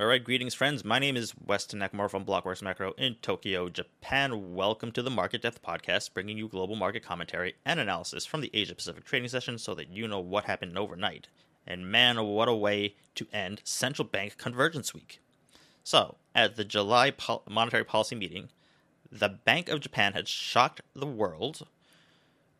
All right, greetings, friends. My name is Weston Nakamura from Blockworks Macro in Tokyo, Japan. Welcome to the Market Depth Podcast, bringing you global market commentary and analysis from the Asia-Pacific trading session so that you know what happened overnight. And man, what a way to end Central Bank Convergence Week. So, at the July monetary policy meeting, the Bank of Japan had shocked the world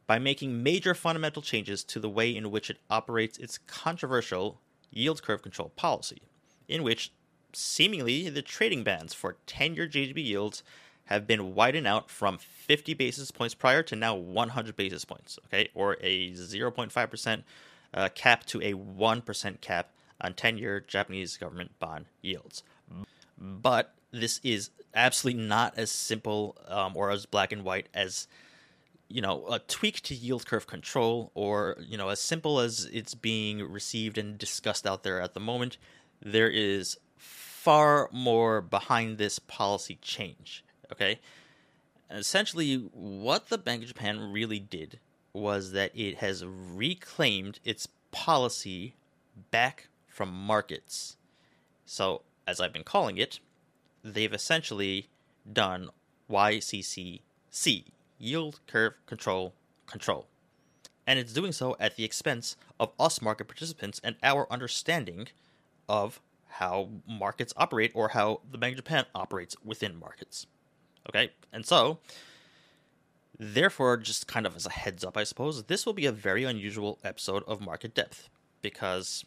by making major fundamental changes to the way in which it operates its controversial yield curve control policy, in which seemingly, the trading bands for 10-year JGB yields have been widened out from 50 basis points prior to now 100 basis points, okay, or a 0.5% cap to a 1% cap on 10-year Japanese government bond yields. But this is absolutely not as simple or as black and white as, you know, a tweak to yield curve control or, you know, as simple as it's being received and discussed out there at the moment. There is far more behind this policy change, okay? Essentially, what the Bank of Japan really did was that it has reclaimed its policy back from markets. So, as I've been calling it, they've essentially done YCCC, Yield Curve Control. And it's doing so at the expense of us market participants and our understanding of how markets operate or how the Bank of Japan operates within markets. Okay, and so, therefore, just kind of as a heads up, I suppose, this will be a very unusual episode of Market Depth because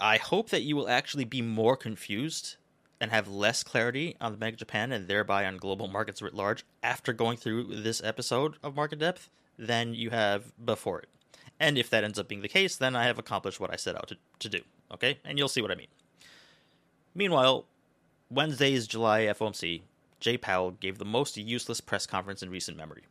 I hope that you will actually be more confused and have less clarity on the Bank of Japan and thereby on global markets writ large after going through this episode of Market Depth than you have before it. And if that ends up being the case, then I have accomplished what I set out to do. Okay, and you'll see what I mean. Meanwhile, Wednesday's July FOMC, Jay Powell gave the most useless press conference in recent memory.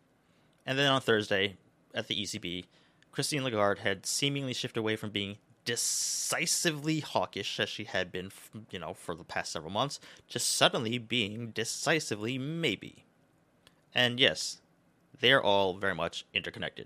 And then on Thursday, at the ECB, Christine Lagarde had seemingly shifted away from being decisively hawkish, as she had been, you know, for the past several months, to suddenly being decisively maybe. And yes, they're all very much interconnected.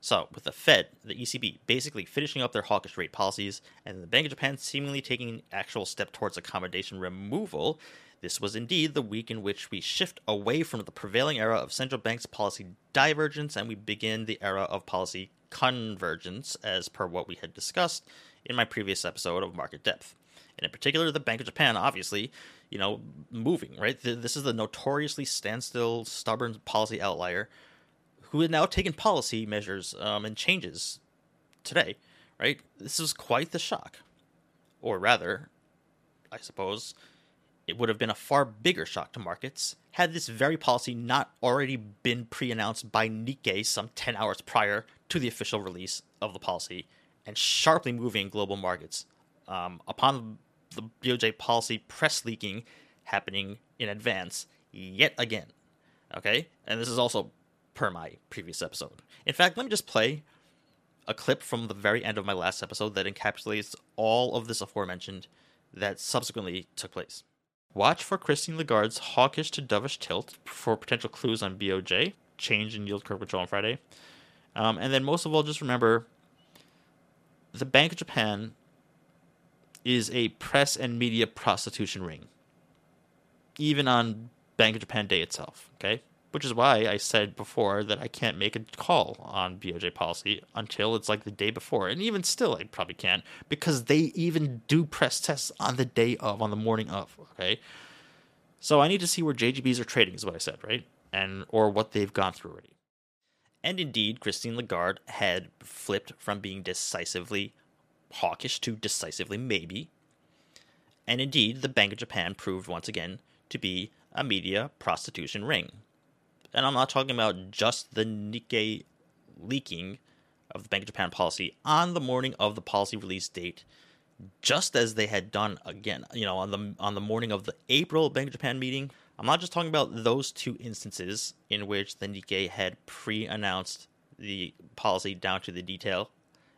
So, with the Fed, the ECB, basically finishing up their hawkish rate policies, and the Bank of Japan seemingly taking an actual step towards accommodation removal, this was indeed the week in which we shift away from the prevailing era of central banks' policy divergence, and we begin the era of policy convergence, as per what we had discussed in my previous episode of Market Depth. And in particular, the Bank of Japan, obviously, you know, moving, right? This is the notoriously standstill, stubborn policy outlier, who had now taken policy measures and changes today, right? This was quite the shock. Or rather, I suppose, it would have been a far bigger shock to markets had this very policy not already been pre-announced by Nikkei some 10 hours prior to the official release of the policy and sharply moving global markets upon the BOJ policy press leaking happening in advance yet again, okay? And this is also per my previous episode. In fact, let me just play a clip from the very end of my last episode that encapsulates all of this aforementioned that subsequently took place. Watch for Christine Lagarde's hawkish to dovish tilt for potential clues on BOJ, change in yield curve control on Friday. And then most of all, just remember, the Bank of Japan is a press and media prostitution ring, even on Bank of Japan Day itself, okay? Which is why I said before that I can't make a call on BOJ policy until it's like the day before. And even still, I probably can't because they even do press tests on the day of, on the morning of, okay? So I need to see where JGBs are trading is what I said, right? And or what they've gone through already. And indeed, Christine Lagarde had flipped from being decisively hawkish to decisively maybe. And indeed, the Bank of Japan proved once again to be a media prostitution ring. And I'm not talking about just the Nikkei leaking of the Bank of Japan policy on the morning of the policy release date, just as they had done again, you know, on the morning of the April Bank of Japan meeting. I'm not just talking about those two instances in which the Nikkei had pre-announced the policy down to the detail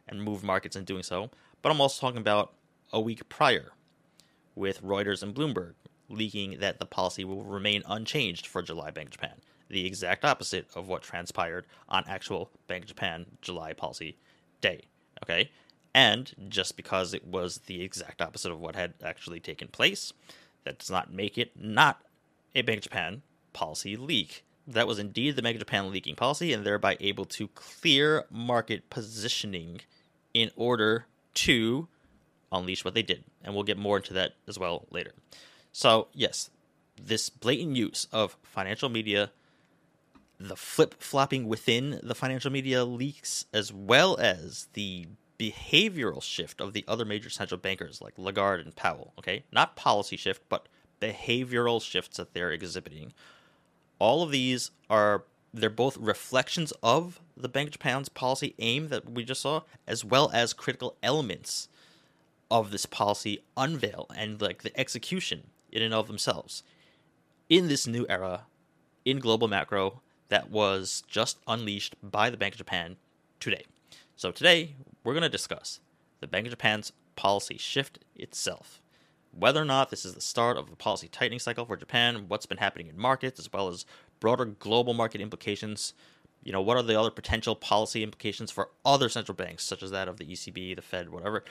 and moved markets in doing so, but I'm also talking about a week prior with Reuters and Bloomberg leaking that the policy will remain unchanged for July Bank of Japan. The exact opposite of what transpired on actual Bank of Japan July policy day, okay? And just because it was the exact opposite of what had actually taken place, that does not make it not a Bank of Japan policy leak. That was indeed the Bank of Japan leaking policy, and thereby able to clear market positioning in order to unleash what they did. And we'll get more into that as well later. So yes, this blatant use of financial media, the flip-flopping within the financial media leaks, as well as the behavioral shift of the other major central bankers like Lagarde and Powell, okay? Not policy shift, but behavioral shifts that they're exhibiting. All of these are, they're both reflections of the Bank of Japan's policy aim that we just saw, as well as critical elements of this policy unveil and like the execution in and of themselves. In this new era, in global macro, that was just unleashed by the Bank of Japan today. So today, we're going to discuss the Bank of Japan's policy shift itself. Whether or not this is the start of a policy tightening cycle for Japan, what's been happening in markets, as well as broader global market implications. You know, what are the other potential policy implications for other central banks, such as that of the ECB, the Fed, whatever.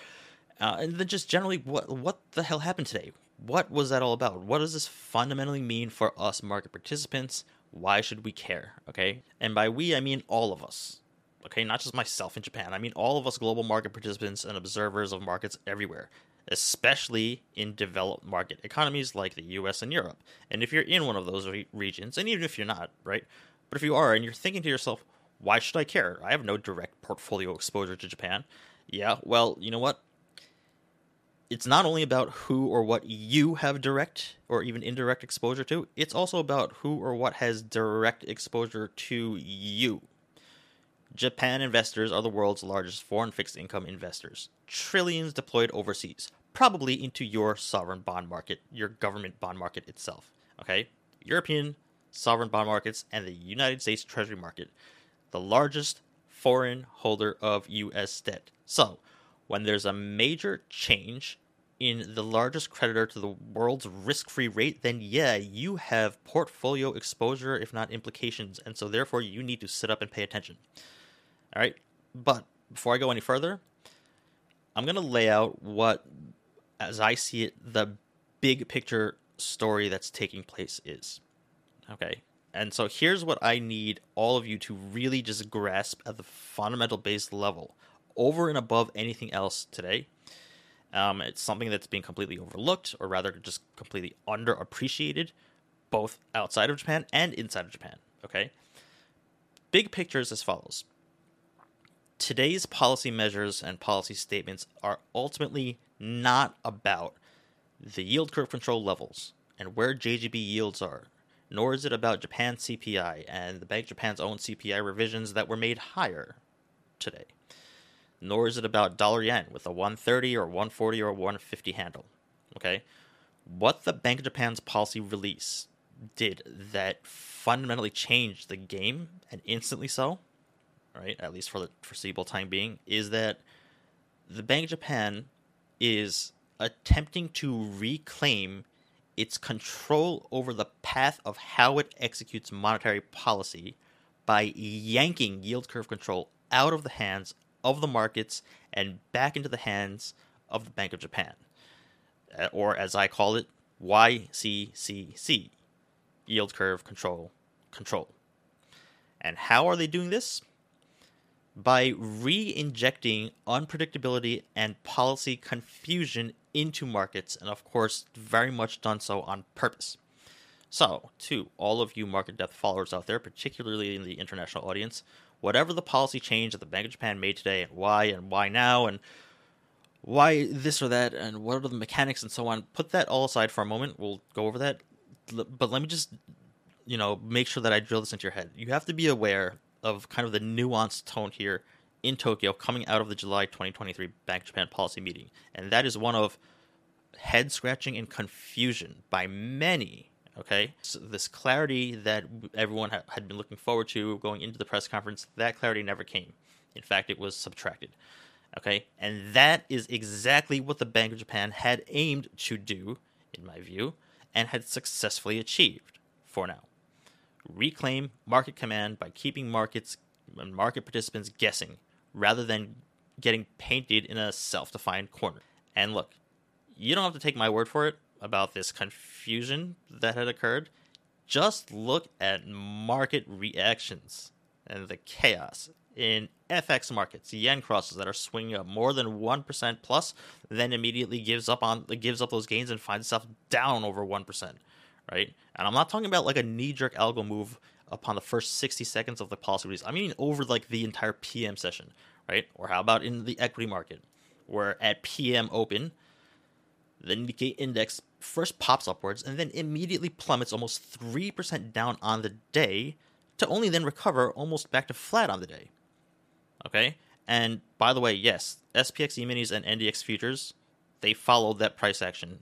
And then just generally, what the hell happened today? What was that all about? What does this fundamentally mean for us market participants? Why should we care? Okay, and by we, I mean all of us. Okay, not just myself in Japan. I mean all of us global market participants and observers of markets everywhere, especially in developed market economies like the US and Europe. And if you're in one of those regions, and even if you're not, right? But if you are and you're thinking to yourself, why should I care? I have no direct portfolio exposure to Japan. Yeah, well, you know what? It's not only about who or what you have direct or even indirect exposure to. It's also about who or what has direct exposure to you. Japan investors are the world's largest foreign fixed income investors. Trillions deployed overseas, probably into your sovereign bond market, your government bond market itself. Okay? European sovereign bond markets and the United States Treasury market, the largest foreign holder of U.S. debt. So, when there's a major change in the largest creditor to the world's risk-free rate, then yeah, you have portfolio exposure, if not implications. And so therefore, you need to sit up and pay attention. All right. But before I go any further, I'm going to lay out what, as I see it, the big picture story that's taking place is. Okay. And so here's what I need all of you to really just grasp at the fundamental base level, over and above anything else today. It's something that's being completely overlooked, or rather just completely underappreciated, both outside of Japan and inside of Japan, okay? Big picture is as follows. Today's policy measures and policy statements are ultimately not about the yield curve control levels and where JGB yields are, nor is it about Japan's CPI and the Bank of Japan's own CPI revisions that were made higher today. Nor is it about dollar yen with a 130 or 140 or 150 handle, okay? What the Bank of Japan's policy release did that fundamentally changed the game, and instantly so, right, at least for the foreseeable time being, is that the Bank of Japan is attempting to reclaim its control over the path of how it executes monetary policy by yanking yield curve control out of the hands of the markets and back into the hands of the Bank of Japan, or as I call it, YCCC, Yield Curve Control. And how are they doing this? By re-injecting unpredictability and policy confusion into markets, and of course, very much done so on purpose. So, to all of you market depth followers out there, particularly in the international audience, whatever the policy change that the Bank of Japan made today, and why now, and why this or that, and what are the mechanics and so on, put that all aside for a moment. We'll go over that. But let me just, make sure that I drill this into your head. You have to be aware of kind of the nuanced tone here in Tokyo coming out of the July 2023 Bank of Japan policy meeting. And that is one of head scratching and confusion by many. Okay, so this clarity that everyone had been looking forward to going into the press conference, that clarity never came. In fact, it was subtracted. Okay, and that is exactly what the Bank of Japan had aimed to do, in my view, and had successfully achieved for now. Reclaim market command by keeping markets and market participants guessing rather than getting painted in a self-defined corner. And look, you don't have to take my word for it about this confusion that had occurred. Just look at market reactions and the chaos in FX markets. Yen crosses that are swinging up more than 1% plus, then immediately gives up those gains and finds itself down over 1%, right? And I'm not talking about like a knee-jerk algo move upon the first 60 seconds of the policy release. I mean over like the entire PM session, right? Or how about in the equity market, where at PM open, the Nikkei index first pops upwards and then immediately plummets almost 3% down on the day to only then recover almost back to flat on the day. Okay? And by the way, yes, SPX E-minis and NDX futures, they followed that price action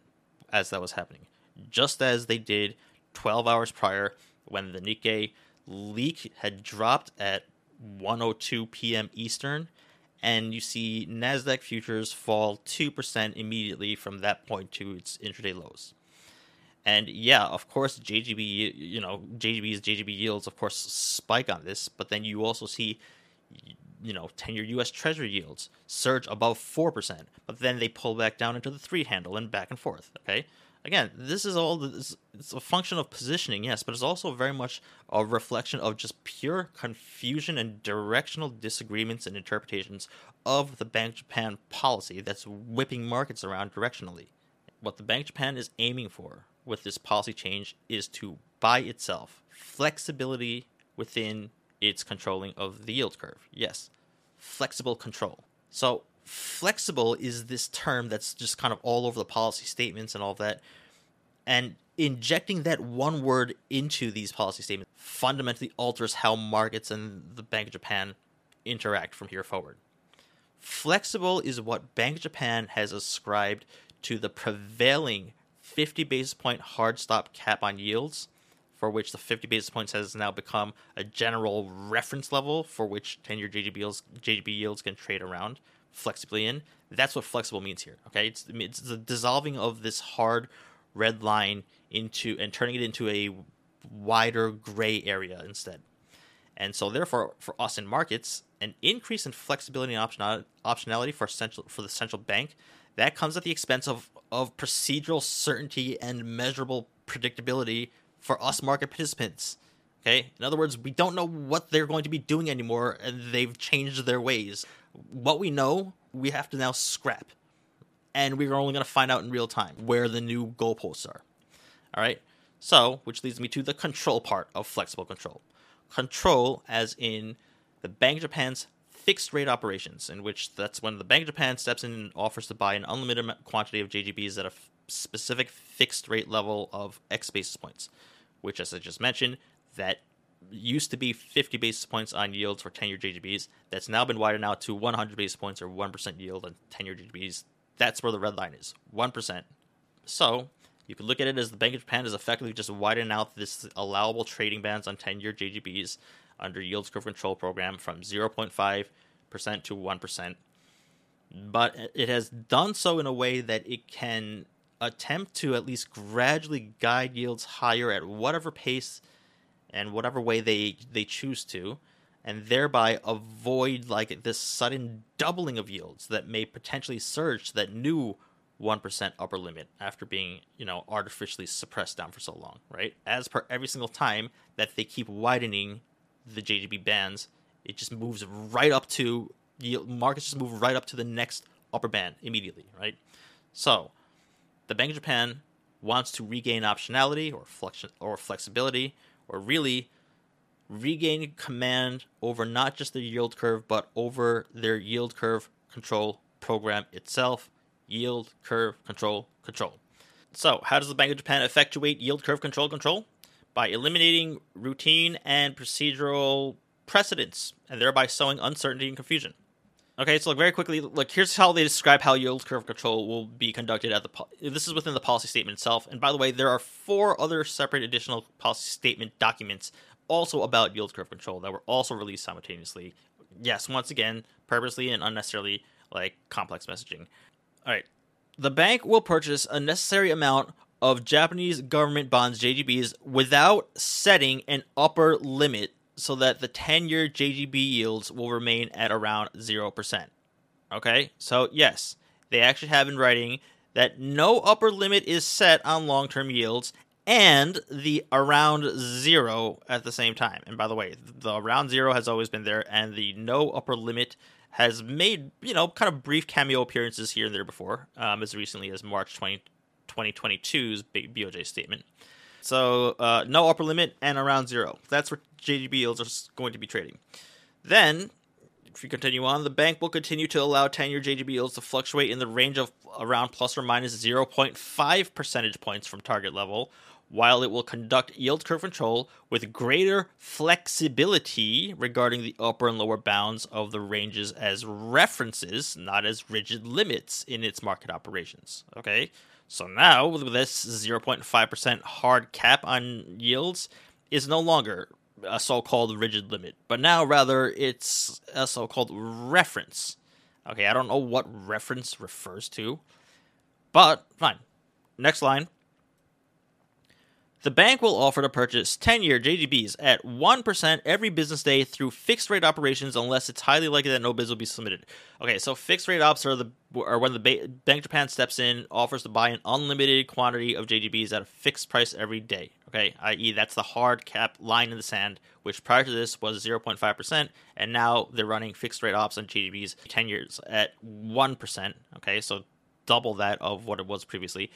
as that was happening, just as they did 12 hours prior when the Nikkei leak had dropped at 1:02 p.m. Eastern, and you see NASDAQ futures fall 2% immediately from that point to its intraday lows. And yeah, of course, JGB, you know, JGB's JGB yields, of course, spike on this. But then you also see, you know, 10-year U.S. Treasury yields surge above 4%. But then they pull back down into the 3 handle and back and forth, okay? Again, this is all, it's a function of positioning, yes, but it's also very much a reflection of just pure confusion and directional disagreements and interpretations of the Bank of Japan policy that's whipping markets around directionally. What the Bank of Japan is aiming for with this policy change is to buy itself flexibility within its controlling of the yield curve. Yes, flexible control. So flexible is this term that's just kind of all over the policy statements and all that, and injecting that one word into these policy statements fundamentally alters how markets and the Bank of Japan interact from here forward. Flexible is what Bank of Japan has ascribed to the prevailing 50 basis point hard stop cap on yields, for which the 50 basis points has now become a general reference level for which 10-year JGB yields can trade around flexibly in. That's what flexible means here, okay? It's the dissolving of this hard red line into and turning it into a wider gray area instead. And so therefore, for us in markets, an increase in flexibility and optionality for the central bank, that comes at the expense of procedural certainty and measurable predictability for us market participants, okay? In other words, we don't know what they're going to be doing anymore, and they've changed their ways. What we know, we have to now scrap. And we're only going to find out in real time where the new goalposts are. All right? So, which leads me to the control part of flexible control. Control as in the Bank of Japan's fixed rate operations, in which that's when the Bank of Japan steps in and offers to buy an unlimited quantity of JGBs at a specific fixed rate level of X basis points, which, as I just mentioned, that used to be 50 basis points on yields for 10-year JGBs. That's now been widened out to 100 basis points or 1% yield on 10-year JGBs. That's where the red line is, 1%. So you can look at it as the Bank of Japan is effectively just widening out this allowable trading bands on 10-year JGBs under Yield Curve Control program from 0.5% to 1%. But it has done so in a way that it can attempt to at least gradually guide yields higher at whatever pace and whatever way they choose to, and thereby avoid like this sudden doubling of yields that may potentially surge to that new 1% upper limit after being, you know, artificially suppressed down for so long, right? As per every single time that they keep widening the JGB bands, it just moves right up to yield, markets just move right up to the next upper band immediately, right? So the Bank of Japan wants to regain optionality or flexibility, or really regain command over not just the yield curve, but over their yield curve control program itself. Yield curve control. So how does the Bank of Japan effectuate yield curve control? By eliminating routine and procedural precedents, and thereby sowing uncertainty and confusion. Okay, so look, very quickly, look, here's how they describe how yield curve control will be conducted at this is within the policy statement itself. And by the way, there are 4 other separate additional policy statement documents also about yield curve control that were also released simultaneously. Yes, once again, purposely and unnecessarily, like, complex messaging. All right. The bank will purchase a necessary amount of Japanese government bonds, JGBs, without setting an upper limit, so that the 10-year JGB yields will remain at around 0%. Okay, so yes, they actually have in writing that no upper limit is set on long-term yields and the around zero at the same time. And by the way, the around zero has always been there, and the no upper limit has made, you know, kind of brief cameo appearances here and there before, as recently as March 2022's BOJ statement. So no upper limit and around zero. That's where JGB yields are going to be trading. Then, if you continue on, the bank will continue to allow 10-year JGB yields to fluctuate in the range of around plus or minus 0.5 percentage points from target level, while it will conduct yield curve control with greater flexibility regarding the upper and lower bounds of the ranges as references, not as rigid limits in its market operations. Okay, so now with this 0.5% hard cap on yields is no longer a so-called rigid limit, but now rather it's a so-called reference. Okay, I don't know what reference refers to, but fine. Next line. The bank will offer to purchase 10-year JGBs at 1% every business day through fixed-rate operations unless it's highly likely that no bids will be submitted. Okay, so fixed-rate ops are when the Bank of Japan steps in, offers to buy an unlimited quantity of JGBs at a fixed price every day. Okay, i.e. that's the hard cap line in the sand, which prior to this was 0.5%, and now they're running fixed-rate ops on JGBs 10 years at 1%. Okay, so double that of what it was previously.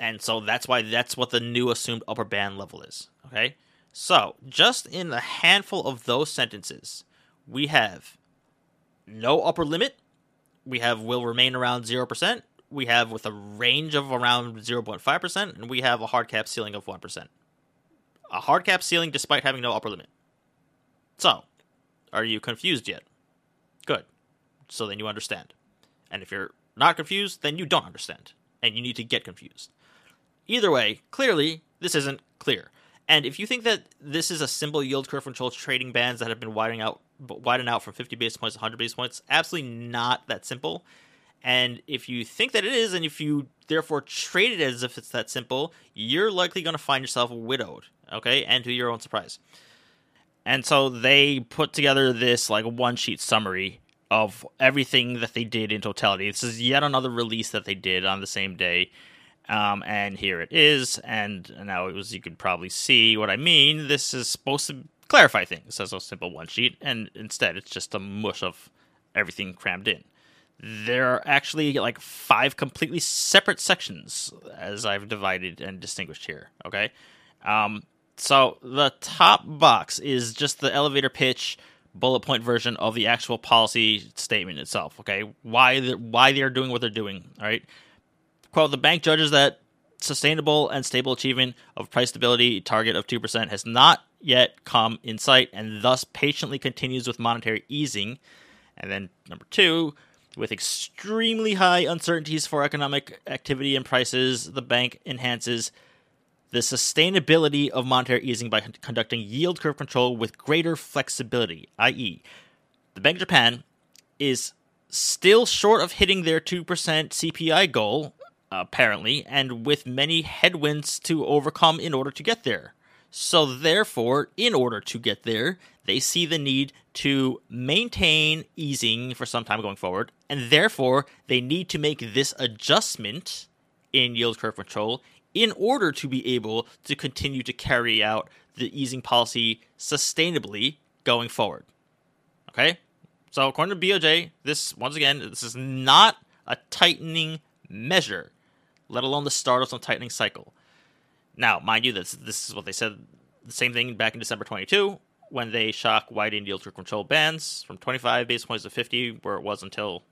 And so that's what the new assumed upper band level is, okay? So just in a handful of those sentences, we have no upper limit, we have will remain around 0%, we have with a range of around 0.5%, and we have a hard cap ceiling of 1%. A hard cap ceiling despite having no upper limit. So, are you confused yet? Good. So then you understand. And if you're not confused, then you don't understand, and you need to get confused. Either way, clearly, this isn't clear. And if you think that this is a simple yield curve control trading bands that have been widened out from 50 basis points to 100 basis points, absolutely not that simple. And if you think that it is, and if you therefore trade it as if it's that simple, you're likely going to find yourself widowed, okay, and to your own surprise. And so they put together this like one-sheet summary of everything that they did in totality. This is yet another release that they did on the same day. And here it is, and now you could probably see what I mean. This is supposed to clarify things as a simple one sheet, and instead it's just a mush of everything crammed in. There are actually like five completely separate sections, as I've divided and distinguished here, okay? So the top box is just the elevator pitch, bullet point version of the actual policy statement itself, okay? Why they're doing what they're doing, all right? Quote, the bank judges that sustainable and stable achievement of price stability target of 2% has not yet come in sight and thus patiently continues with monetary easing. And then number two, with extremely high uncertainties for economic activity and prices, the bank enhances the sustainability of monetary easing by conducting yield curve control with greater flexibility, i.e. the Bank of Japan is still short of hitting their 2% CPI goal, apparently, and with many headwinds to overcome in order to get there. So therefore, in order to get there, they see the need to maintain easing for some time going forward, and therefore they need to make this adjustment in yield curve control in order to be able to continue to carry out the easing policy sustainably going forward. Okay? So according to BOJ, this is not a tightening measure, let alone the start of some tightening cycle. Now, mind you, this is what they said, the same thing back in December 22, when they shock widened yield curve control bands from 25 basis points to 50, where it was until,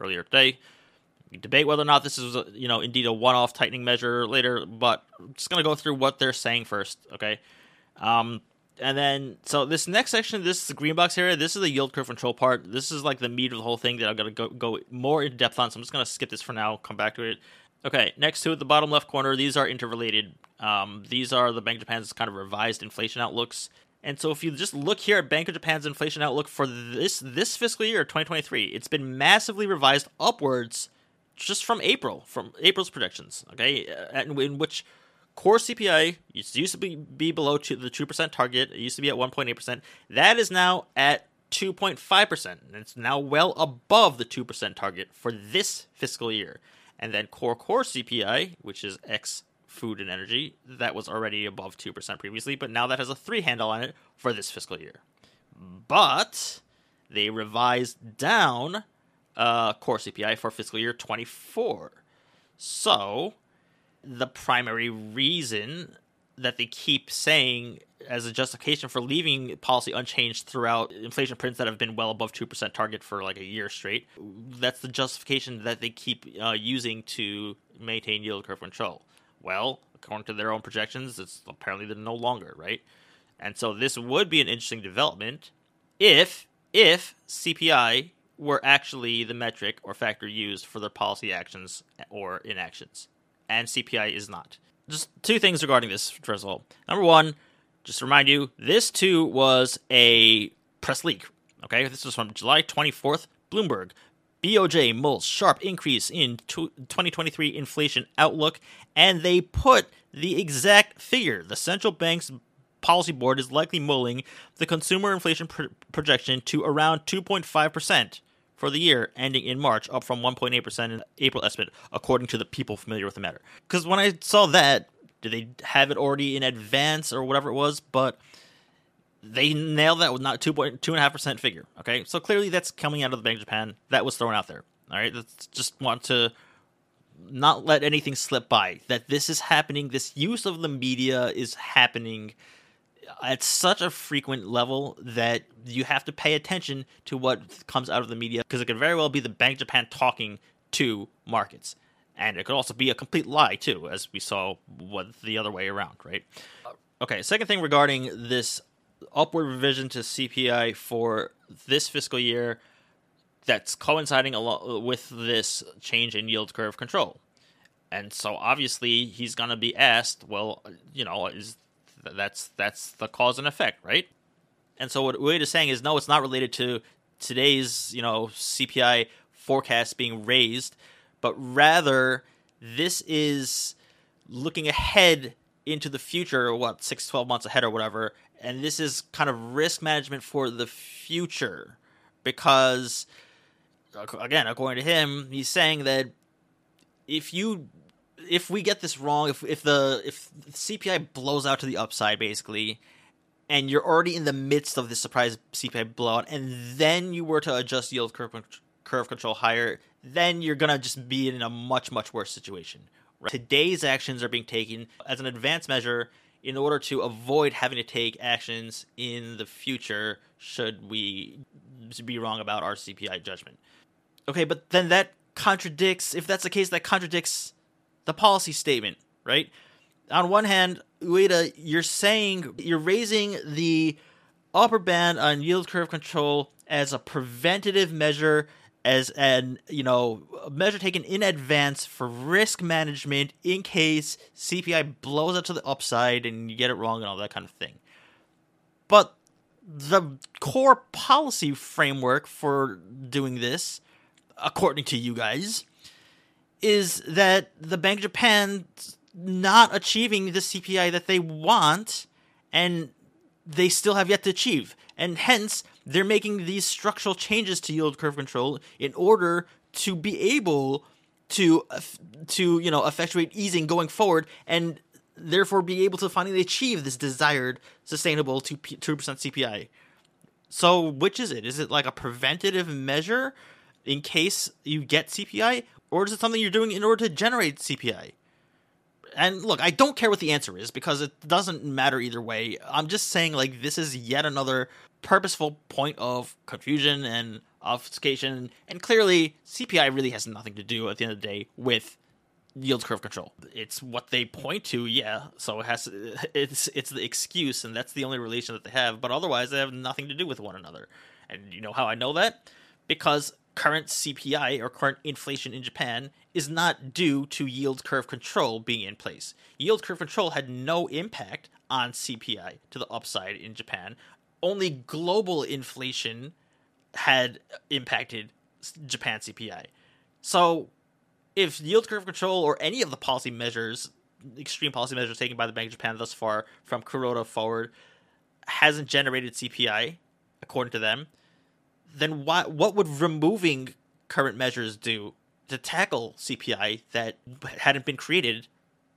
earlier today. We debate whether or not this is, indeed a one-off tightening measure later, but I'm just going to go through what they're saying first, okay? And then, so this next section, this is the green box area. This is the yield curve control part. This is like the meat of the whole thing that I'm going to go more in depth on, so I'm just going to skip this for now, come back to it. Okay, next to it, the bottom left corner, these are interrelated. These are the Bank of Japan's kind of revised inflation outlooks. And so if you just look here at Bank of Japan's inflation outlook for this fiscal year, 2023, it's been massively revised upwards just from April's projections, okay, in which core CPI used to be below the 2% target. It used to be at 1.8%. That is now at 2.5%, and it's now well above the 2% target for this fiscal year. And then core CPI, which is ex food and energy, that was already above 2% previously, but now that has a 3 handle on it for this fiscal year. But they revised down core CPI for fiscal year 24. So the primary reason that they keep saying as a justification for leaving policy unchanged throughout inflation prints that have been well above 2% target for like a year straight, that's the justification that they keep using to maintain yield curve control. Well, according to their own projections, it's apparently no longer, right? And so this would be an interesting development if CPI were actually the metric or factor used for their policy actions or inactions. And CPI is not. Just two things regarding this, first of all. Number one, just to remind you, this too was a press leak. Okay, this was from July 24th, Bloomberg. BOJ mulls sharp increase in 2023 inflation outlook, and they put the exact figure. The central bank's policy board is likely mulling the consumer inflation projection to around 2.5% for the year ending in March, up from 1.8% in April estimate, according to the people familiar with the matter. Because when I saw that, did they have it already in advance or whatever it was? But they nailed that with not 2.5% figure. Okay, so clearly that's coming out of the Bank of Japan. That was thrown out there. All right, let's just want to not let anything slip by that this is happening. This use of the media is happening at such a frequent level that you have to pay attention to what comes out of the media, because it could very well be the Bank of Japan talking to markets. And it could also be a complete lie, too, as we saw the other way around, right? Okay, second thing regarding this upward revision to CPI for this fiscal year that's coinciding a lot with this change in yield curve control. And so, obviously, he's going to be asked, well, you know, is that's the cause and effect, right? And so what Ueda is saying is, no, it's not related to today's, you know, CPI forecast being raised, but rather this is looking ahead into the future, what, 6, 12 months ahead or whatever, and this is kind of risk management for the future because, again, according to him, he's saying that if we get this wrong, if CPI blows out to the upside, basically, and you're already in the midst of this surprise CPI blowout, and then you were to adjust yield curve control higher, then you're going to just be in a much, much worse situation. Right? Today's actions are being taken as an advance measure in order to avoid having to take actions in the future should we be wrong about our CPI judgment. Okay, but then that contradicts, if that's the case, that contradicts the policy statement, right? On one hand, Ueda, you're saying you're raising the upper band on yield curve control as a preventative measure, as an, you know, measure taken in advance for risk management in case CPI blows up to the upside and you get it wrong and all that kind of thing. But the core policy framework for doing this, according to you guys, is that the Bank of Japan's not achieving the CPI that they want, and they still have yet to achieve. And hence, they're making these structural changes to yield curve control in order to be able to you know, effectuate easing going forward, and therefore be able to finally achieve this desired sustainable 2% CPI. So which is it? Is it like a preventative measure in case you get CPI? Or is it something you're doing in order to generate CPI? And look, I don't care what the answer is because it doesn't matter either way. I'm just saying, like, this is yet another purposeful point of confusion and obfuscation. And clearly, CPI really has nothing to do at the end of the day with yield curve control. It's what they point to, yeah. So it has to, it's the excuse, and that's the only relation that they have. But otherwise, they have nothing to do with one another. And you know how I know that? Because current CPI or current inflation in Japan is not due to yield curve control being in place. Yield curve control had no impact on CPI to the upside in Japan. Only global inflation had impacted Japan CPI. So if yield curve control or any of the policy measures, extreme policy measures taken by the Bank of Japan thus far from Kuroda forward, hasn't generated CPI, according to them, then what would removing current measures do to tackle CPI that hadn't been created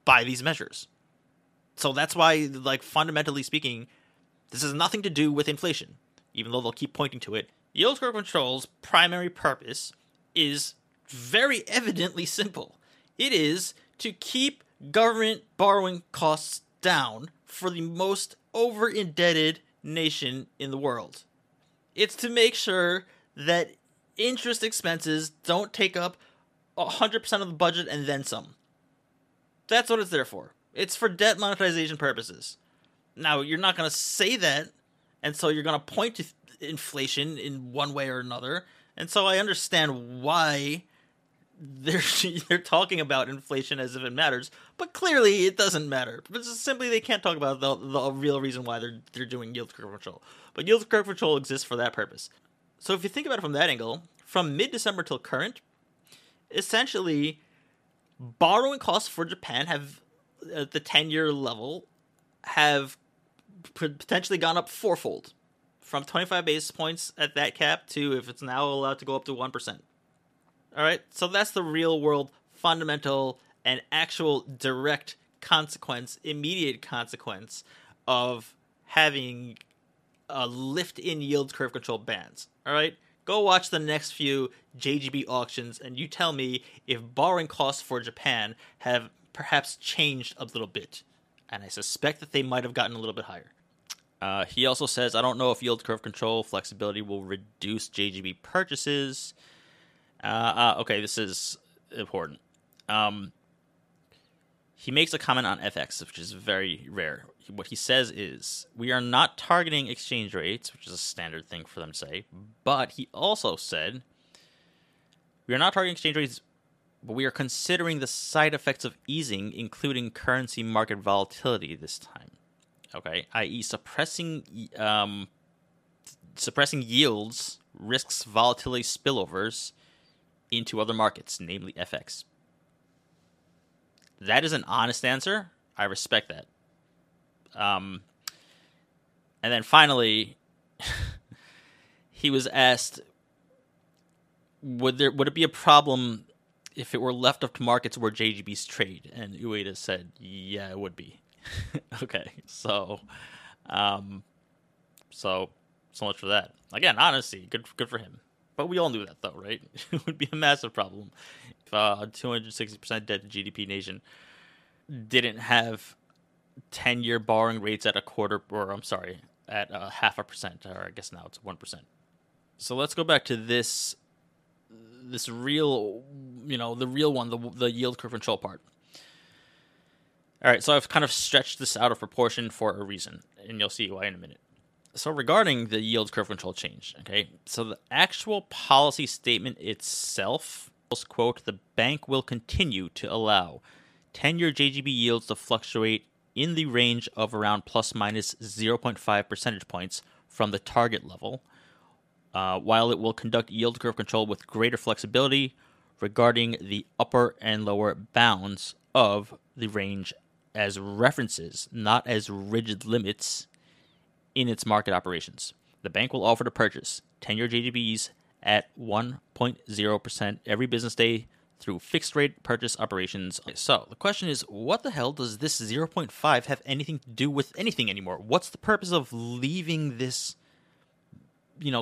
by these measures? So that's why, like, fundamentally speaking, this has nothing to do with inflation, even though they'll keep pointing to it. Yield curve control's primary purpose is very evidently simple. It is to keep government borrowing costs down for the most over-indebted nation in the world. It's to make sure that interest expenses don't take up 100% of the budget and then some. That's what it's there for. It's for debt monetization purposes. Now, you're not going to say that, and so you're going to point to inflation in one way or another. And so I understand why they're talking about inflation as if it matters, but clearly it doesn't matter. But simply they can't talk about the real reason why they're doing yield curve control. But yield curve control exists for that purpose. So if you think about it from that angle, from mid-December till current, essentially borrowing costs for Japan have, at the 10-year level, have potentially gone up fourfold. From 25 basis points at that cap to, if it's now allowed to go up to 1%. All right, so that's the real world, fundamental, and actual direct consequence, immediate consequence of having a lift in yield curve control bands. All right, go watch the next few JGB auctions and you tell me if borrowing costs for Japan have perhaps changed a little bit. And I suspect that they might have gotten a little bit higher. He also says, I don't know if yield curve control flexibility will reduce JGB purchases. Okay, this is important. He makes a comment on FX, which is very rare. What he says is, we are not targeting exchange rates, which is a standard thing for them to say. But he also said, we are not targeting exchange rates, but we are considering the side effects of easing, including currency market volatility this time. Okay, i.e. suppressing yields risks volatility spillovers into other markets, namely FX. That is an honest answer. I respect that. And then finally, he was asked, would it be a problem if it were left up to markets where JGBs trade? And Ueda said, yeah, it would be. Okay, so much for that. Again, honesty, good for him. But we all knew that, though, right? It would be a massive problem if a 260% debt to GDP nation didn't have 10-year borrowing rates at at 0.5%, or I guess now it's 1%. So let's go back to this real, the real one, the yield curve control part. All right, so I've kind of stretched this out of proportion for a reason, and you'll see why in a minute. So regarding the yield curve control change, okay, so the actual policy statement itself, quote, the bank will continue to allow 10-year JGB yields to fluctuate in the range of around plus minus 0.5 percentage points from the target level, while it will conduct yield curve control with greater flexibility regarding the upper and lower bounds of the range as references, not as rigid limits in its market operations. The bank will offer to purchase 10-year JGBs at 1.0% every business day through fixed-rate purchase operations. So the question is, what the hell does this 0.5 have anything to do with anything anymore? What's the purpose of leaving this,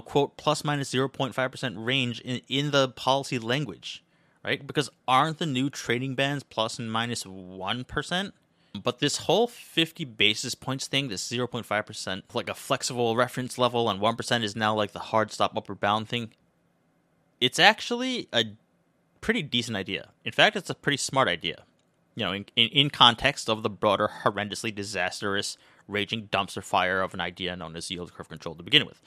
quote, plus minus 0.5% range in the policy language? Right? Because aren't the new trading bands plus and minus 1%? But this whole 50 basis points thing, this 0.5%, like a flexible reference level, and 1% is now like the hard stop upper bound thing. It's actually a pretty decent idea. In fact, it's a pretty smart idea. In context of the broader, horrendously disastrous, raging dumpster fire of an idea known as yield curve control to begin with.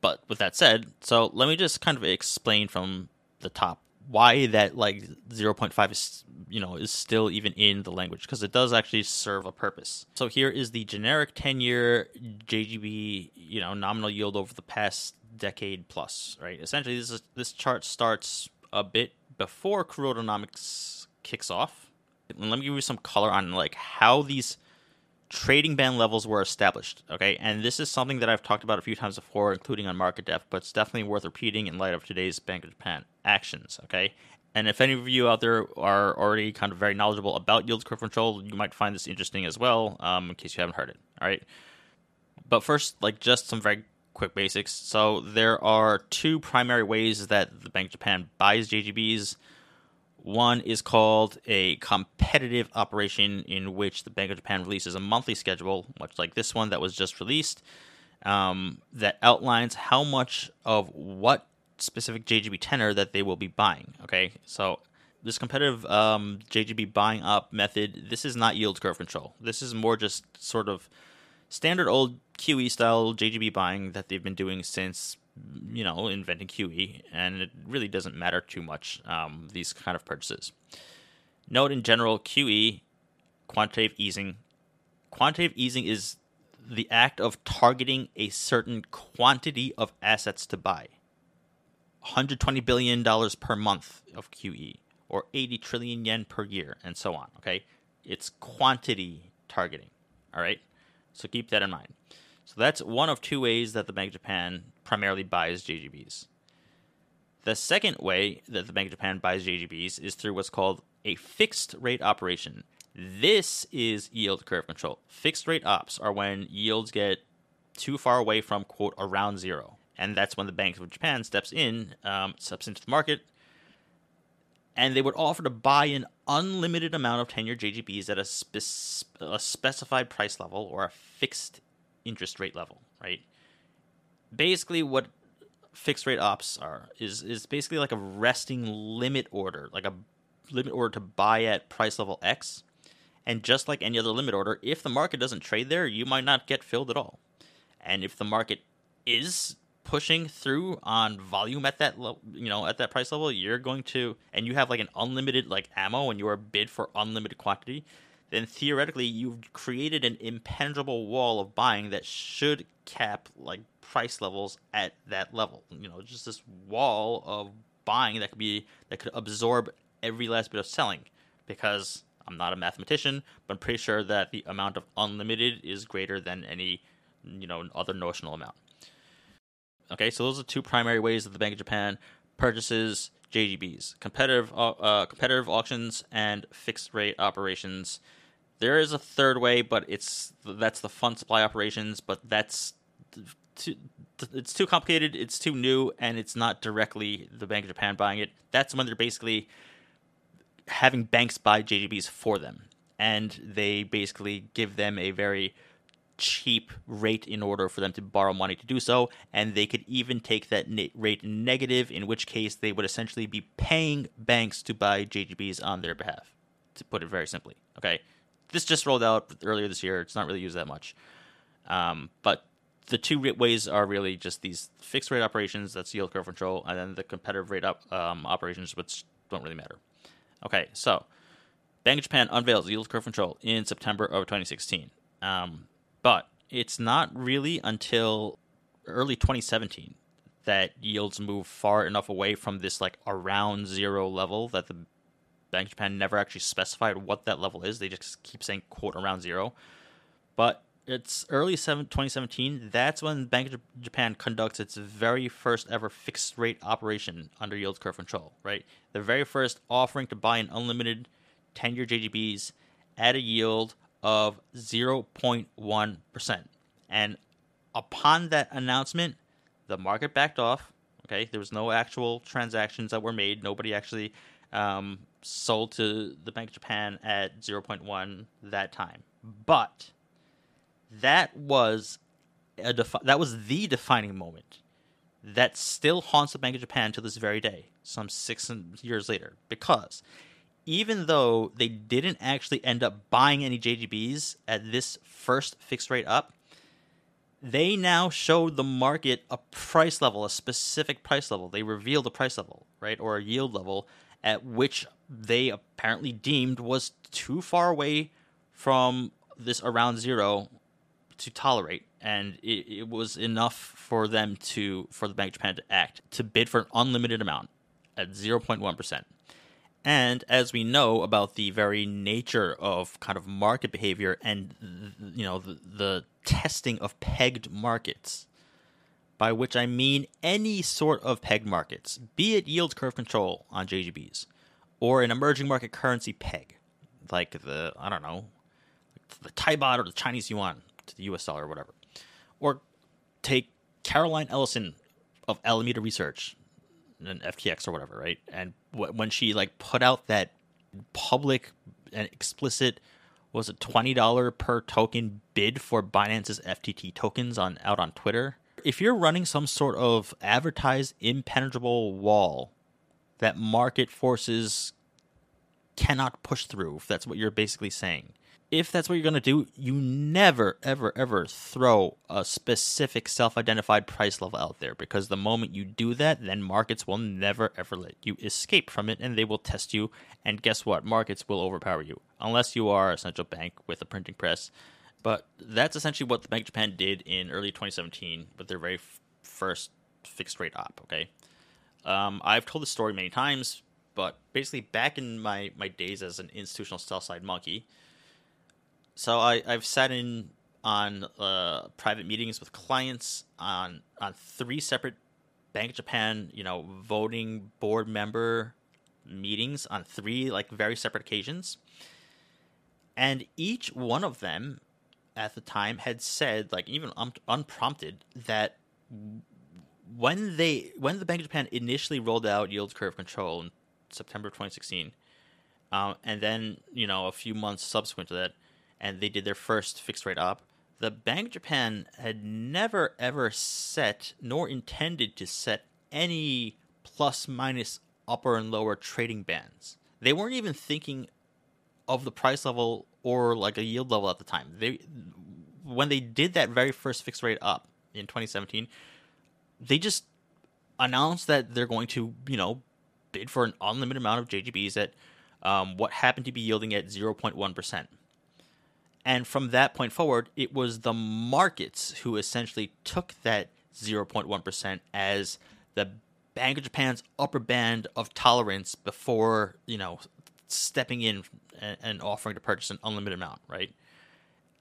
But with that said, so let me just kind of explain from the top why that 0.5 is still even in the language, because it does actually serve a purpose. So here is the generic 10-year JGB nominal yield over the past decade plus, right? Essentially, this chart starts a bit before Kurodanomics kicks off. And let me give you some color on how these trading band levels were established, okay? And this is something that I've talked about a few times before, including on Market Depth, but it's definitely worth repeating in light of today's Bank of Japan actions, okay? And if any of you out there are already kind of very knowledgeable about yield curve control, you might find this interesting as well, in case you haven't heard it, all right? But first, like, just some very quick basics. So there are two primary ways that the Bank of Japan buys JGBs. One is called a competitive operation, in which the Bank of Japan releases a monthly schedule, much like this one that was just released, that outlines how much of what specific JGB tenor that they will be buying. Okay, so this competitive JGB buying up method, this is not yield curve control. This is more just sort of standard old QE style JGB buying that they've been doing since, you know, inventing QE, and it really doesn't matter too much, these kind of purchases. Note in general, QE, quantitative easing. Quantitative easing is the act of targeting a certain quantity of assets to buy. $120 billion per month of QE, or 80 trillion yen per year, and so on, okay? It's quantity targeting, all right? So keep that in mind. So that's one of two ways that the Bank of Japan primarily buys JGBs. The second way that the Bank of Japan buys JGBs is through what's called a fixed rate operation. This is yield curve control. Fixed rate ops are when yields get too far away from, quote, around zero. And that's when the Bank of Japan steps into the market, and they would offer to buy an unlimited amount of 10-year JGBs at a specified price level, or a fixed interest rate level, right? Basically, what fixed rate ops are is basically like a resting limit order, like a limit order to buy at price level X. And just like any other limit order, if the market doesn't trade there, you might not get filled at all. And if the market is pushing through on volume at that at that price level, you're going to, and you have like an unlimited like ammo, and you are bid for unlimited quantity, then theoretically you've created an impenetrable wall of buying that should cap like price levels at that level. You know, just this wall of buying that could absorb every last bit of selling, because I'm not a mathematician, but I'm pretty sure that the amount of unlimited is greater than any, you know, other notional amount. Okay, so those are two primary ways that the Bank of Japan purchases JGBs: competitive auctions and fixed rate operations. There is a third way, but that's the fund supply operations. But that's it's too complicated, it's too new, and it's not directly the Bank of Japan buying it. That's when they're basically having banks buy JGBs for them, and they basically give them a very cheap rate in order for them to borrow money to do so, and they could even take that rate negative, in which case they would essentially be paying banks to buy JGBs on their behalf, to put it very simply. Okay, this just rolled out earlier this year. It's not really used that much, but the two ways are really just these fixed rate operations, that's yield curve control, and then the competitive rate operations, which don't really matter. Okay, so Bank of Japan unveils yield curve control in September of 2016. But it's not really until early 2017 that yields move far enough away from this like around zero level that the Bank of Japan never actually specified what that level is. They just keep saying, quote, around zero. But it's early 2017. That's when Bank of Japan conducts its very first ever fixed rate operation under yield curve control, right? The very first offering to buy an unlimited 10-year JGBs at a yield of 0.1%. And upon that announcement, the market backed off. Okay, there was no actual transactions that were made. Nobody actually sold to the Bank of Japan at 0.1 that time. But that was the defining moment that still haunts the Bank of Japan to this very day, some 6 years later, because even though they didn't actually end up buying any JGBs at this first fixed rate up, they now showed the market a price level, a specific price level. They revealed a price level, right, or a yield level at which they apparently deemed was too far away from this around zero to tolerate, and it was enough for them for the Bank of Japan to act, to bid for an unlimited amount at 0.1%. And as we know about the very nature of kind of market behavior and, you know, the testing of pegged markets, by which I mean any sort of pegged markets, be it yield curve control on JGBs or an emerging market currency peg, like the, I don't know, the Thai baht or the Chinese yuan to the US dollar or whatever. Or take Caroline Ellison of Alameda Research and FTX or whatever, right? And when she like put out that public and explicit, was it $20 per token bid for Binance's FTT tokens out on Twitter? If you're running some sort of advertised impenetrable wall that market forces cannot push through, if that's what you're basically saying, if that's what you're going to do, you never, ever, ever throw a specific self-identified price level out there, because the moment you do that, then markets will never, ever let you escape from it, and they will test you. And guess what? Markets will overpower you, unless you are a central bank with a printing press. But that's essentially what the Bank of Japan did in early 2017 with their very first fixed rate op, okay? I've told this story many times, but basically back in my days as an institutional sell-side monkey, so I've sat in on private meetings with clients on three separate Bank of Japan, you know, voting board member meetings on three like very separate occasions. And each one of them at the time had said, like even unprompted, that when the Bank of Japan initially rolled out yield curve control in September 2016, and then, you know, a few months subsequent to that, and they did their first fixed rate op, the Bank of Japan had never, ever set nor intended to set any plus minus upper and lower trading bands. They weren't even thinking of the price level or like a yield level at the time. When they did that very first fixed rate op in 2017, they just announced that they're going to, you know, bid for an unlimited amount of JGBs at what happened to be yielding at 0.1%. And from that point forward, it was the markets who essentially took that 0.1% as the Bank of Japan's upper band of tolerance before, you know, stepping in and offering to purchase an unlimited amount, right?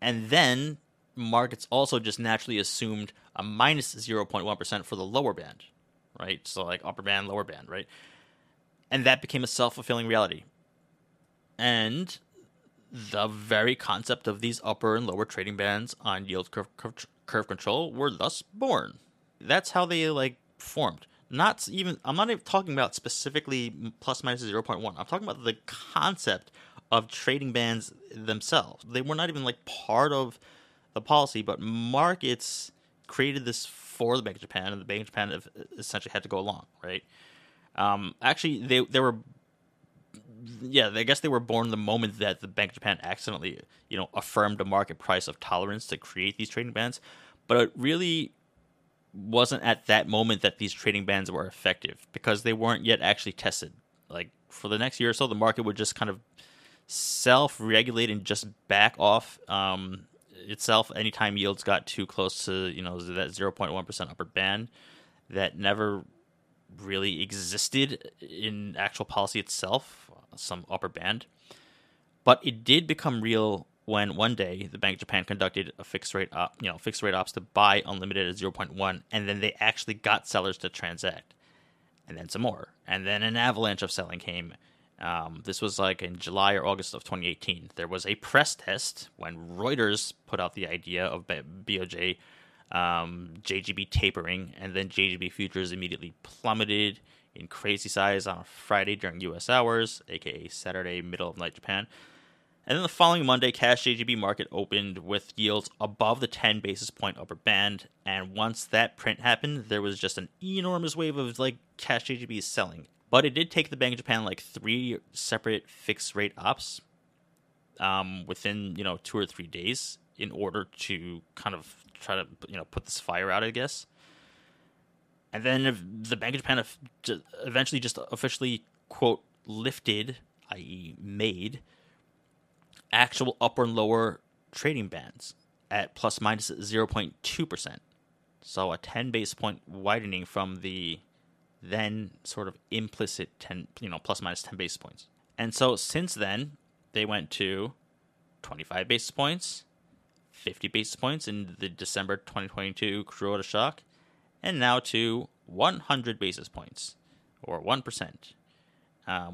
And then markets also just naturally assumed a minus 0.1% for the lower band, right? So like upper band, lower band, right? And that became a self-fulfilling reality. And the very concept of these upper and lower trading bands on yield curve control were thus born. That's how they like formed. I'm not even talking about specifically plus minus 0.1. I'm talking about the concept of trading bands themselves. They were not even like part of the policy, but markets created this for the Bank of Japan, and the Bank of Japan essentially had to go along, right? Actually, they were. Yeah, I guess they were born the moment that the Bank of Japan accidentally, you know, affirmed a market price of tolerance to create these trading bands. But it really wasn't at that moment that these trading bands were effective, because they weren't yet actually tested. Like for the next year or so, the market would just kind of self-regulate and just back off itself anytime yields got too close to, you know, that 0.1% upper band that never really existed in actual policy itself, some upper band. But it did become real when one day the Bank of Japan conducted a fixed rate ops to buy unlimited at 0.1, and then they actually got sellers to transact, and then some more, and then an avalanche of selling came. This was like in July or August of 2018. There was a press test when Reuters put out the idea of BOJ JGB tapering, and then JGB futures immediately plummeted in crazy size on a Friday during U.S. hours, aka Saturday, middle of night Japan. And then the following Monday, cash JGB market opened with yields above the 10 basis point upper band. And once that print happened, there was just an enormous wave of like cash JGBs selling. But it did take the Bank of Japan like three separate fixed rate ops within, you know, 2 or 3 days in order to kind of try to, you know, put this fire out, I guess. And then the Bank of Japan eventually just officially, quote, lifted, i.e. made, actual upper and lower trading bands at plus minus 0.2%. So a 10 basis point widening from the then sort of implicit 10, you know, plus minus 10 basis points. And so since then, they went to 25 basis points, 50 basis points in the December 2022 Kuroda shock, and now to 100 basis points, or 1%.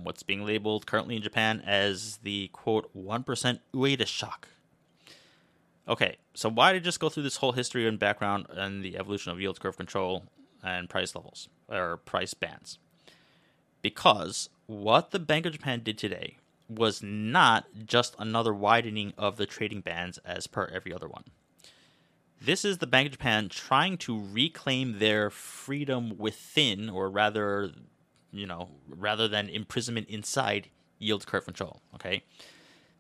What's being labeled currently in Japan as the, quote, 1% Ueda shock. Okay, so why did I just go through this whole history and background and the evolution of yield curve control and price levels, or price bands? Because what the Bank of Japan did today was not just another widening of the trading bands as per every other one. This is the Bank of Japan trying to reclaim their freedom within, or rather, you know, rather than imprisonment inside yield curve control, okay?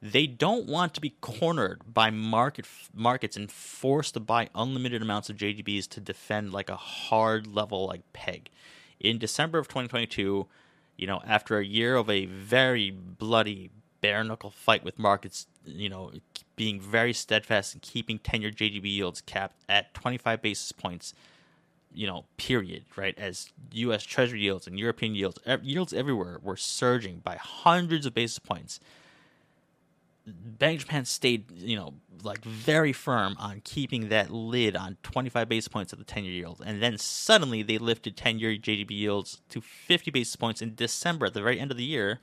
They don't want to be cornered by markets and forced to buy unlimited amounts of JGBs to defend like a hard level like peg. In December of 2022, you know, after a year of a very bloody bare-knuckle fight with markets, you know, being very steadfast in keeping 10-year JGB yields capped at 25 basis points, you know, period, right, as U.S. Treasury yields and European yields, yields everywhere were surging by hundreds of basis points. Bank of Japan stayed, you know, like very firm on keeping that lid on 25 basis points of the 10-year yield. And then suddenly they lifted 10-year JGB yields to 50 basis points in December at the very end of the year,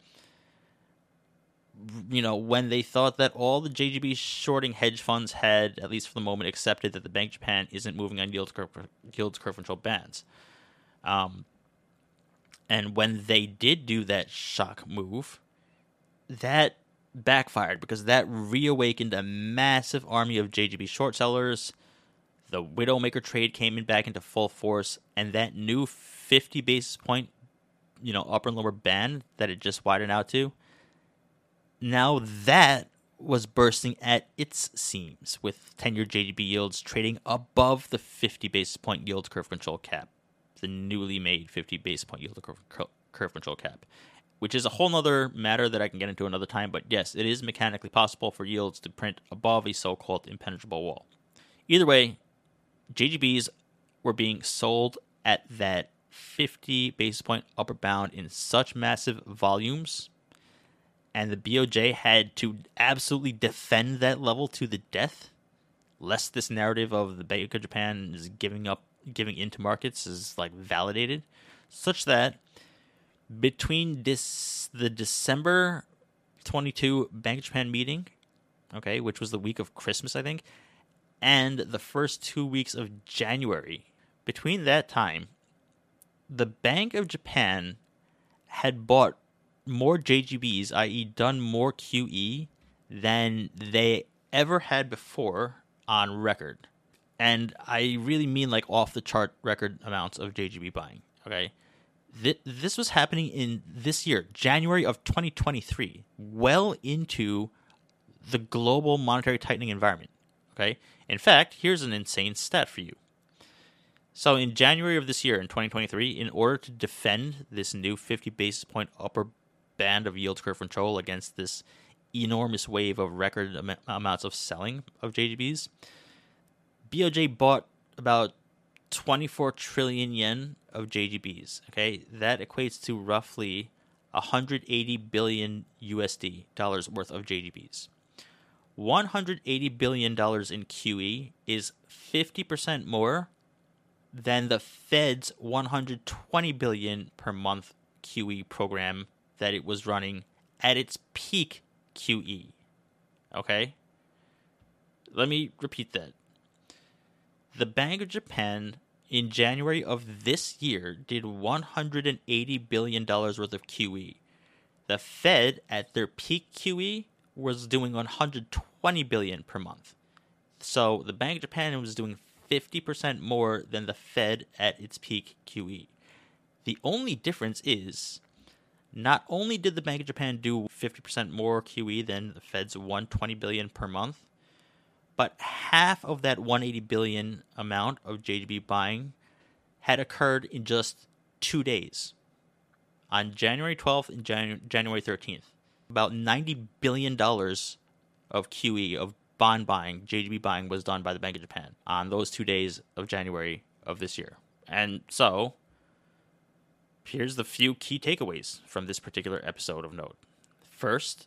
you know, when they thought that all the JGB shorting hedge funds had, at least for the moment, accepted that the Bank of Japan isn't moving on yield curve control bands. And when they did do that shock move, that backfired because that reawakened a massive army of JGB short sellers. The Widowmaker trade came in back into full force, and that new 50 basis point, you know, upper and lower band that it just widened out to, now that was bursting at its seams with 10-year JGB yields trading above the 50 basis point yield curve control cap, the newly made 50 basis point yield curve control cap, which is a whole nother matter that I can get into another time. But yes, it is mechanically possible for yields to print above a so-called impenetrable wall. Either way, JGBs were being sold at that 50 basis point upper bound in such massive volumes, and the BOJ had to absolutely defend that level to the death, lest this narrative of the Bank of Japan is giving into markets is like validated, such that between the December 22 Bank of Japan meeting, okay, which was the week of Christmas, I think, and the first 2 weeks of January, between that time, the Bank of Japan had bought more JGBs, i.e. done more QE, than they ever had before on record. And I really mean like off-the-chart record amounts of JGB buying, okay? This was happening in this year, January of 2023, well into the global monetary tightening environment, okay? In fact, here's an insane stat for you. So in January of this year, in 2023, in order to defend this new 50 basis point upper band of yield curve control against this enormous wave of record amounts of selling of JGBs, BOJ bought about 24 trillion yen of JGBs, okay? That equates to roughly $180 billion worth of JGBs. $180 billion in QE is 50% more than the Fed's $120 billion per month QE program that it was running at its peak QE, okay? Let me repeat that. The Bank of Japan in January of this year did $180 billion worth of QE. The Fed at their peak QE was doing $120 billion per month. So the Bank of Japan was doing 50% more than the Fed at its peak QE. The only difference is not only did the Bank of Japan do 50% more QE than the Fed's $120 billion per month, but half of that $180 billion amount of JGB buying had occurred in just 2 days, on January 12th and January 13th. About $90 billion of QE, of bond buying, JGB buying, was done by the Bank of Japan on those 2 days of January of this year. And so, here's the few key takeaways from this particular episode of Note. First,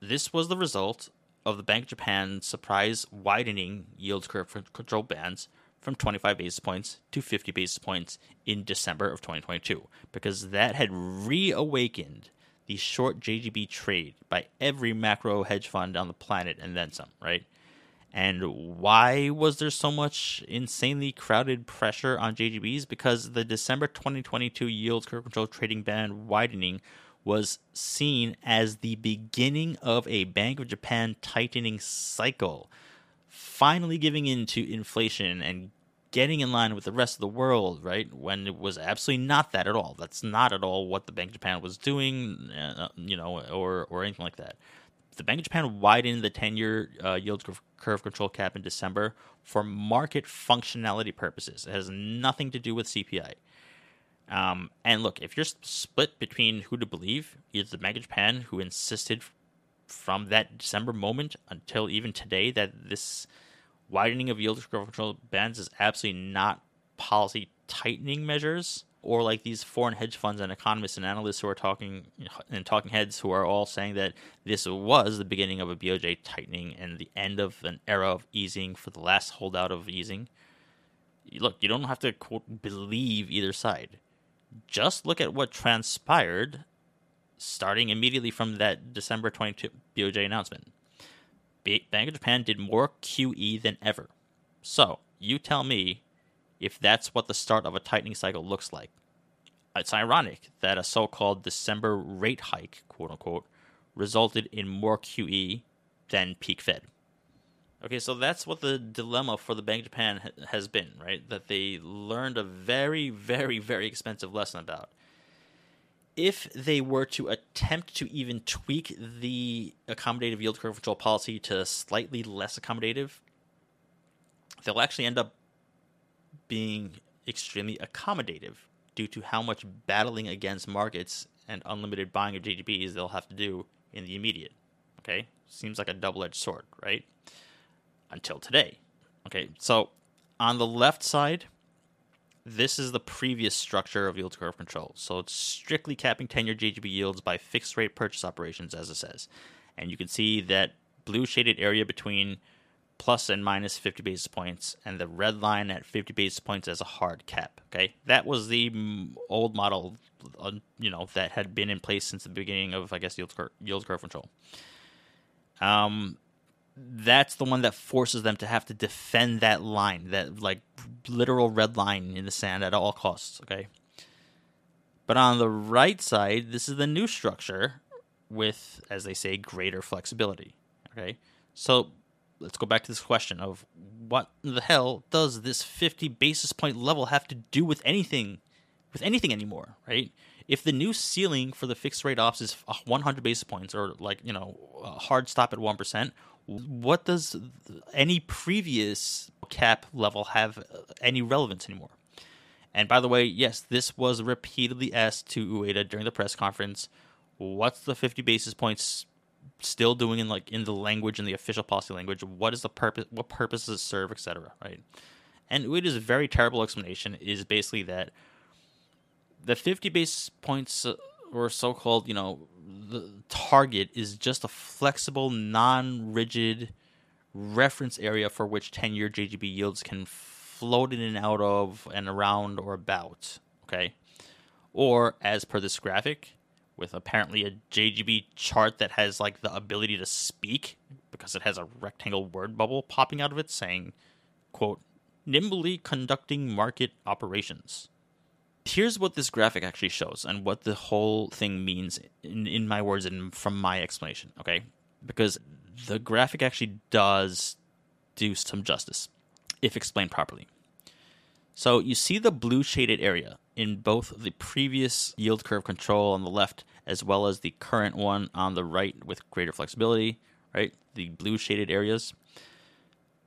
this was the result of the Bank of Japan's surprise widening yield curve control bands from 25 basis points to 50 basis points in December of 2022, because that had reawakened the short JGB trade by every macro hedge fund on the planet and then some, right? And why was there so much insanely crowded pressure on JGBs? Because the December 2022 yield curve control trading band widening was seen as the beginning of a Bank of Japan tightening cycle, finally giving in to inflation and getting in line with the rest of the world, right? When it was absolutely not that at all. That's not at all what the Bank of Japan was doing, or anything like that. The Bank of Japan widened the 10-year yield curve control cap in December for market functionality purposes. It has nothing to do with CPI. And look, if you're split between who to believe, it's the Bank of Japan, who insisted from that December moment until even today that this widening of yield curve control bands is absolutely not policy tightening measures, or like these foreign hedge funds and economists and analysts who are talking heads who are all saying that this was the beginning of a BOJ tightening and the end of an era of easing for the last holdout of easing. Look, you don't have to, quote, believe either side. Just look at what transpired starting immediately from that December 22 BOJ announcement. Bank of Japan did more QE than ever. So you tell me if that's what the start of a tightening cycle looks like. It's ironic that a so-called December rate hike, quote-unquote, resulted in more QE than peak Fed. Okay, so that's what the dilemma for the Bank of Japan has been, right? That they learned a very, very, very expensive lesson about. If they were to attempt to even tweak the accommodative yield curve control policy to slightly less accommodative, they'll actually end up being extremely accommodative due to how much battling against markets and unlimited buying of JGBs they'll have to do in the immediate. Okay, seems like a double-edged sword, right? Until today. Okay, so on the left side, this is the previous structure of yield curve control. So it's strictly capping 10-year JGB yields by fixed rate purchase operations, as it says. And you can see that blue shaded area between plus and minus 50 basis points, and the red line at 50 basis points as a hard cap. Okay, that was the old model, that had been in place since the beginning of, I guess, yield curve control. That's the one that forces them to have to defend that line, that like literal red line in the sand at all costs, okay? But on the right side, this is the new structure with, as they say, greater flexibility, okay? So let's go back to this question of what in the hell does this 50 basis point level have to do with anything anymore, right? If the new ceiling for the fixed rate ops is 100 basis points or a hard stop at 1%, what does any previous cap level have any relevance anymore? And by the way, yes, this was repeatedly asked to Ueda during the press conference. What's the 50 basis points still doing in the official policy language? What is the purpose? What purpose does it serve, etc., right? And Ueda's very terrible explanation is basically that the 50 basis points or so-called, the target is just a flexible, non-rigid reference area for which 10-year JGB yields can float in and out of and around or about, okay? Or, as per this graphic, with apparently a JGB chart that has, the ability to speak because it has a rectangle word bubble popping out of it saying, quote, nimbly conducting market operations. Here's what this graphic actually shows and what the whole thing means in my words and from my explanation, okay? Because the graphic actually does do some justice, if explained properly. So you see the blue shaded area in both the previous yield curve control on the left as well as the current one on the right with greater flexibility, right? The blue shaded areas.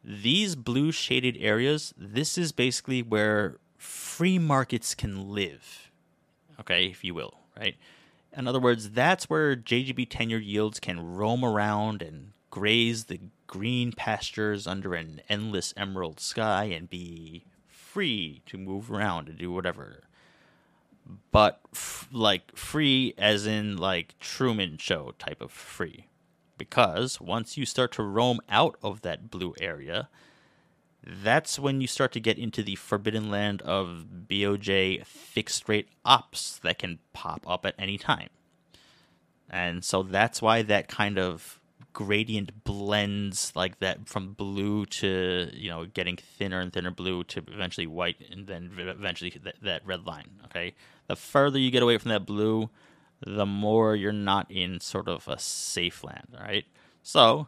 These blue shaded areas, this is basically where free markets can live, okay, if you will, right? In other words, that's where JGB 10-year yields can roam around and graze the green pastures under an endless emerald sky and be free to move around and do whatever. but like free as in like Truman Show type of free. Because once you start to roam out of that blue area, that's when you start to get into the forbidden land of BOJ fixed rate ops that can pop up at any time. And so that's why that kind of gradient blends like that from blue to, you know, getting thinner and thinner blue to eventually white and then eventually that red line. Okay. The further you get away from that blue, the more you're not in sort of a safe land. All right. So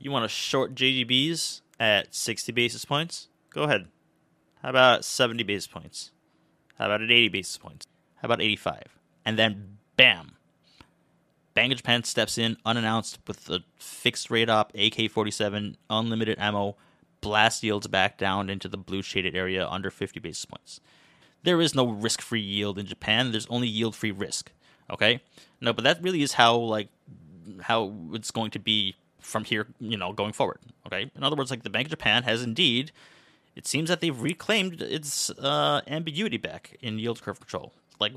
you want to short JGBs at 60 basis points? Go ahead. How about 70 basis points? How about at 80 basis points? How about 85? And then bam. Bank of Japan steps in unannounced with a fixed rate op, AK-47, unlimited ammo, blast yields back down into the blue shaded area under 50 basis points. There is no risk-free yield in Japan. There's only yield-free risk. Okay? No, but that really is how it's going to be from here, you know, going forward. Okay. In other words, like the Bank of Japan has indeed, it seems that they've reclaimed its ambiguity back in yield curve control, like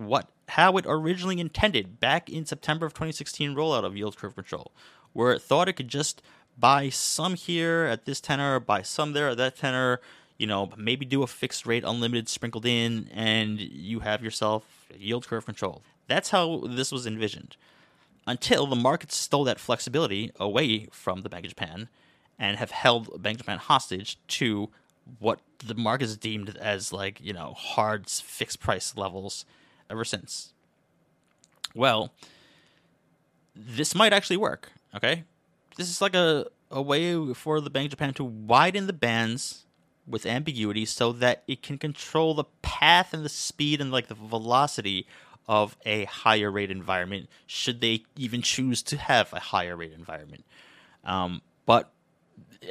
how it originally intended back in September of 2016 rollout of yield curve control, where it thought it could just buy some here at this tenor, buy some there at that tenor, you know, maybe do a fixed rate unlimited sprinkled in, and you have yourself yield curve control. That's how this was envisioned. Until the markets stole that flexibility away from the Bank of Japan and have held Bank of Japan hostage to what the markets deemed as, like, you know, hard fixed price levels ever since. Well, this might actually work, okay? This is like a way for the Bank of Japan to widen the bands with ambiguity so that it can control the path and the speed and, like, the velocity of a higher rate environment, should they even choose to have a higher rate environment. But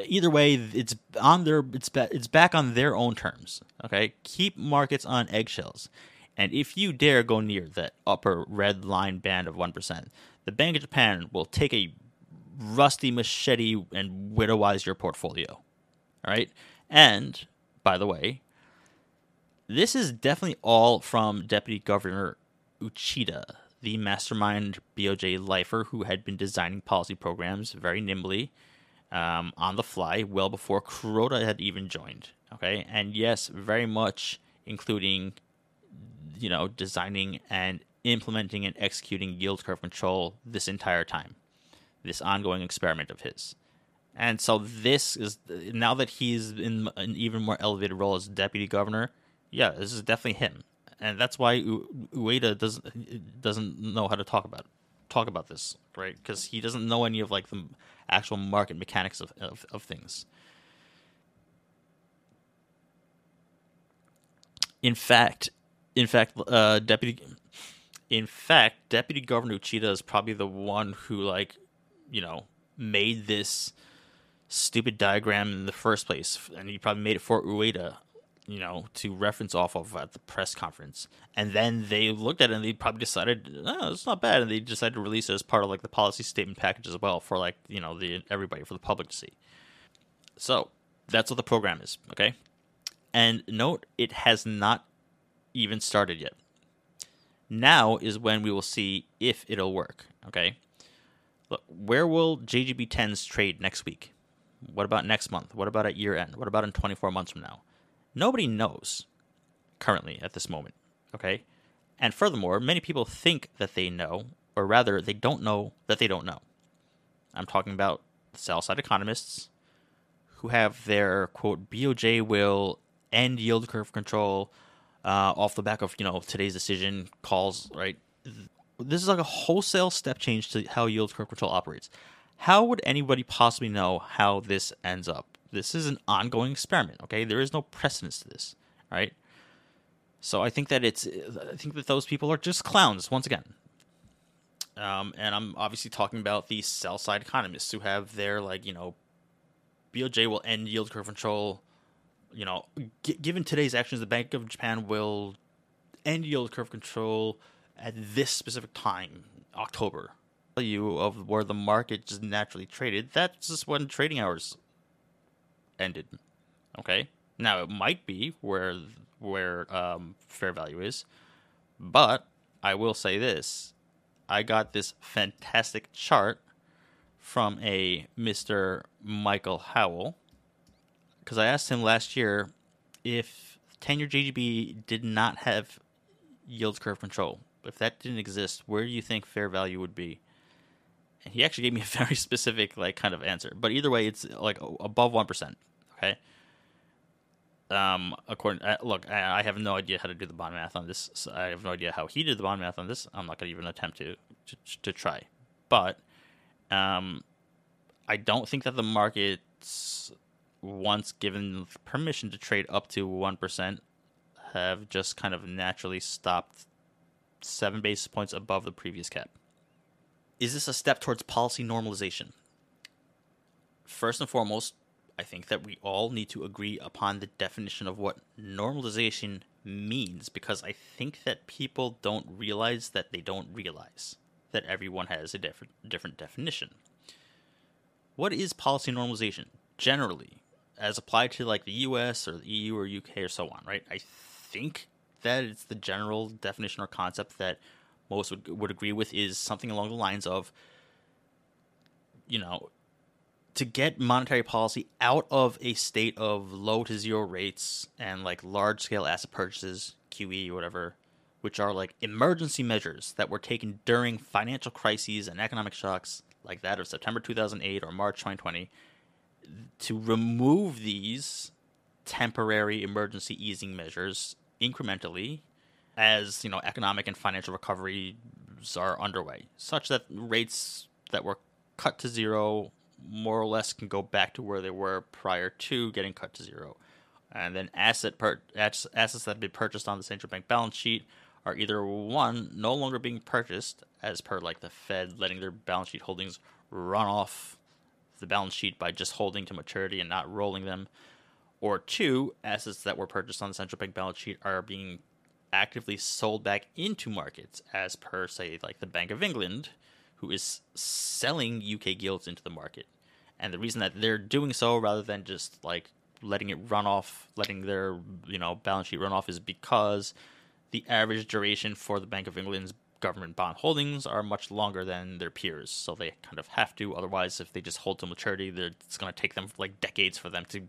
either way, it's back on their own terms. Okay, keep markets on eggshells, and if you dare go near that upper red line band of 1%, the Bank of Japan will take a rusty machete and widowize your portfolio. All right, and by the way, this is definitely all from Deputy Governor Uchida, the mastermind BOJ lifer who had been designing policy programs very nimbly on the fly well before Kuroda had even joined. Okay, and yes, very much including, you know, designing and implementing and executing yield curve control this entire time, this ongoing experiment of his. And so this is now that he's in an even more elevated role as deputy governor. Yeah, this is definitely him. And that's why Ueda doesn't know how to talk about this, right? Because he doesn't know any of, like, the actual market mechanics of things. Deputy Governor Uchida is probably the one who, like, you know, made this stupid diagram in the first place, and he probably made it for Ueda, you know, to reference off of at the press conference. And then they looked at it and they probably decided, oh, it's not bad. And they decided to release it as part of, like, the policy statement package as well for, like, you know, everybody, for the public to see. So that's what the program is, okay? And note, it has not even started yet. Now is when we will see if it'll work, okay? Look, where will JGB 10s trade next week? What about next month? What about at year end? What about in 24 months from now? Nobody knows currently at this moment, okay? And furthermore, many people think that they know, or rather, they don't know that they don't know. I'm talking about sell-side economists who have their, quote, BOJ will end yield curve control off the back of, you know, today's decision calls, right? This is like a wholesale step change to how yield curve control operates. How would anybody possibly know how this ends up? This is an ongoing experiment, okay? There is no precedence to this, right? So I think that those people are just clowns, once again. And I'm obviously talking about the sell-side economists who have their, like, you know, BOJ will end yield curve control, you know, given today's actions, the Bank of Japan will end yield curve control at this specific time, October. Value of where the market just naturally traded, that's just when trading hours ended. Okay, now it might be where fair value is, But I will say this. I got this fantastic chart from a Mr. Michael Howell, because I asked him last year if 10-year JGB did not have yield curve control, if that didn't exist, where do you think fair value would be? And he actually gave me a very specific kind of answer. But either way, it's above 1%, okay? I have no idea how to do the bond math on this. So I have no idea how he did the bond math on this. I'm not going to even attempt to try. But I don't think that the markets, once given permission to trade up to 1%, have just kind of naturally stopped 7 basis points above the previous cap. Is this a step towards policy normalization? First and foremost, I think that we all need to agree upon the definition of what normalization means, because I think that people don't realize that they don't realize that everyone has a different definition. What is policy normalization generally, as applied to the US or the EU or UK or so on, right? I think that it's the general definition or concept that most would agree with is something along the lines of, to get monetary policy out of a state of low to zero rates and large-scale asset purchases, QE or whatever, which are emergency measures that were taken during financial crises and economic shocks like that of September 2008 or March 2020, to remove these temporary emergency easing measures incrementally as, economic and financial recoveries are underway, such that rates that were cut to zero more or less can go back to where they were prior to getting cut to zero. And then assets that have been purchased on the central bank balance sheet are either, one, no longer being purchased as per the Fed letting their balance sheet holdings run off the balance sheet by just holding to maturity and not rolling them, or two, assets that were purchased on the central bank balance sheet are being actively sold back into markets as per, say, the Bank of England, who is selling UK gilts into the market. And the reason that they're doing so rather than just letting it run off, letting their balance sheet run off, is because the average duration for the Bank of England's government bond holdings are much longer than their peers. So they kind of have to. Otherwise, if they just hold to maturity, it's going to take them decades for them to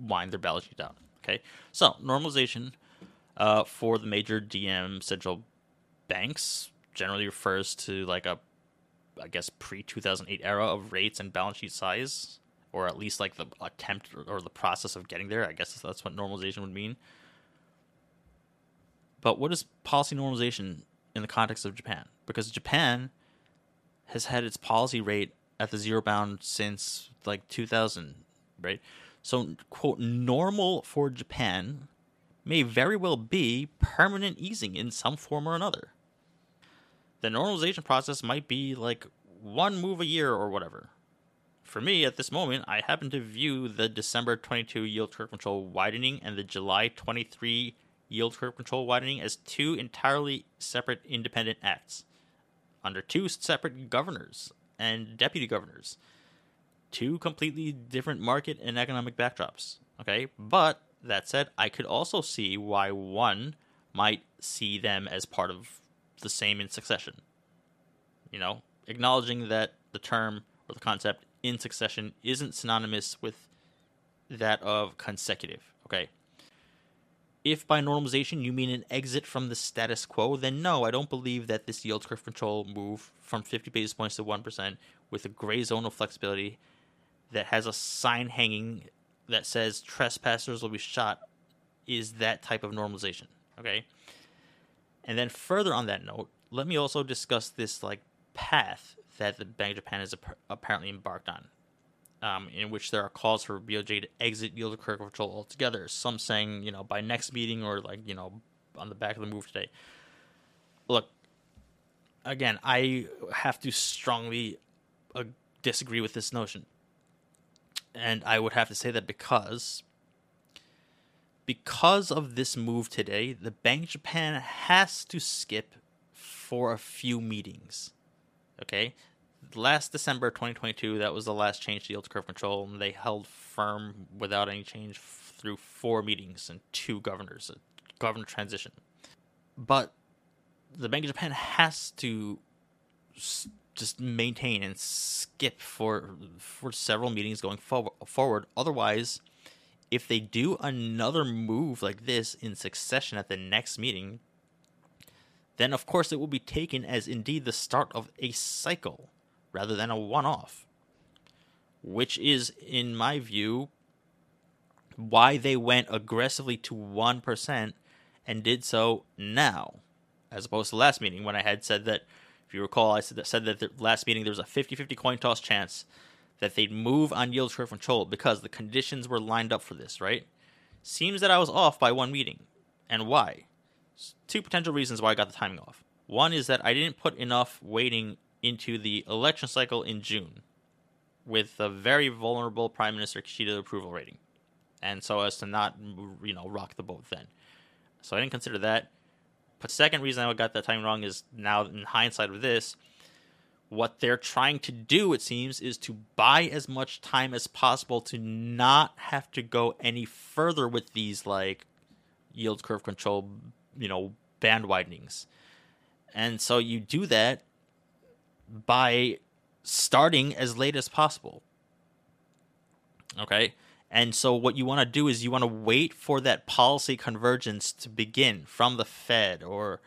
wind their balance sheet down. Okay, so normalization for the major DM central banks generally refers to a pre-2008 era of rates and balance sheet size, or at least the attempt or the process of getting there. I guess that's what normalization would mean. But what is policy normalization in the context of Japan? Because Japan has had its policy rate at the zero bound since 2000, right? So, quote, normal for Japan may very well be permanent easing in some form or another. The normalization process might be one move a year or whatever. For me, at this moment, I happen to view the December 22 yield curve control widening and the July 23 yield curve control widening as two entirely separate independent acts under two separate governors and deputy governors. Two completely different market and economic backdrops. Okay, but that said, I could also see why one might see them as part of the same in succession, acknowledging that the term or the concept in succession isn't synonymous with that of consecutive. Okay, if by normalization you mean an exit from the status quo, then no, I don't believe that this yield curve control move from 50 basis points to 1% with a gray zone of flexibility that has a sign hanging that says trespassers will be shot is that type of normalization. Okay. And then further on that note, let me also discuss this path that the Bank of Japan has apparently embarked on, in which there are calls for BOJ to exit yield curve control altogether. Some saying, by next meeting or on the back of the move today. Look, again, I have to strongly disagree with this notion. And I would have to say that because of this move today, the Bank of Japan has to skip for a few meetings. Okay? Last December 2022, that was the last change to yield curve control, and they held firm without any change through 4 meetings and 2 governors, a governor transition. But the Bank of Japan has to just maintain and skip for several meetings going forward. Otherwise, if they do another move like this in succession at the next meeting, then of course it will be taken as indeed the start of a cycle rather than a one-off, which is, in my view, why they went aggressively to 1% and did so now, as opposed to last meeting when I had said that, if you recall, I said that the last meeting there was a 50-50 coin toss chance that they'd move on yield curve control because the conditions were lined up for this, right? Seems that I was off by one meeting. And why? Two potential reasons why I got the timing off. One is that I didn't put enough weighting into the election cycle in June with a very vulnerable Prime Minister Kishida approval rating, and so as to not, you know, rock the boat then. So I didn't consider that. But second reason I got that timing wrong is now in hindsight of this, what they're trying to do, it seems, is to buy as much time as possible to not have to go any further with these like yield curve control, you know, band widenings. And so you do that by starting as late as possible. Okay. And so what you want to do is you want to wait for that policy convergence to begin from the Fed or,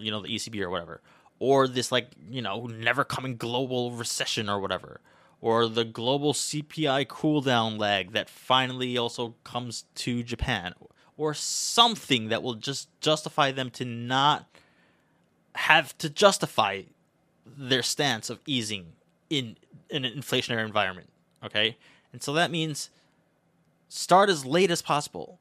you know, the ECB or whatever, or this like, you know, never coming global recession or whatever, or the global CPI cooldown lag that finally also comes to Japan, or something that will just justify them to not have to justify their stance of easing in an inflationary environment. Okay. And so that means start as late as possible,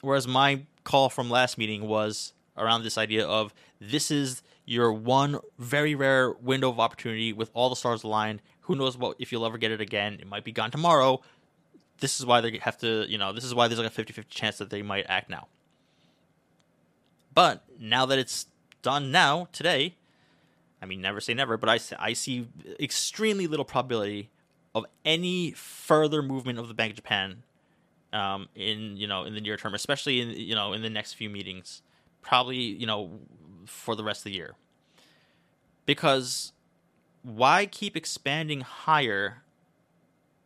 whereas my call from last meeting was around this idea of this is your one very rare window of opportunity with all the stars aligned. Who knows what if you'll ever get it again. It might be gone tomorrow. This is why they have to, you know, this is why there's like a 50-50 chance that they might act now. But now that it's done now, today, I mean, never say never, but I see extremely little probability of any further movement of the Bank of Japan in the near term, especially in the next few meetings, probably, you know, for the rest of the year. Because why keep expanding higher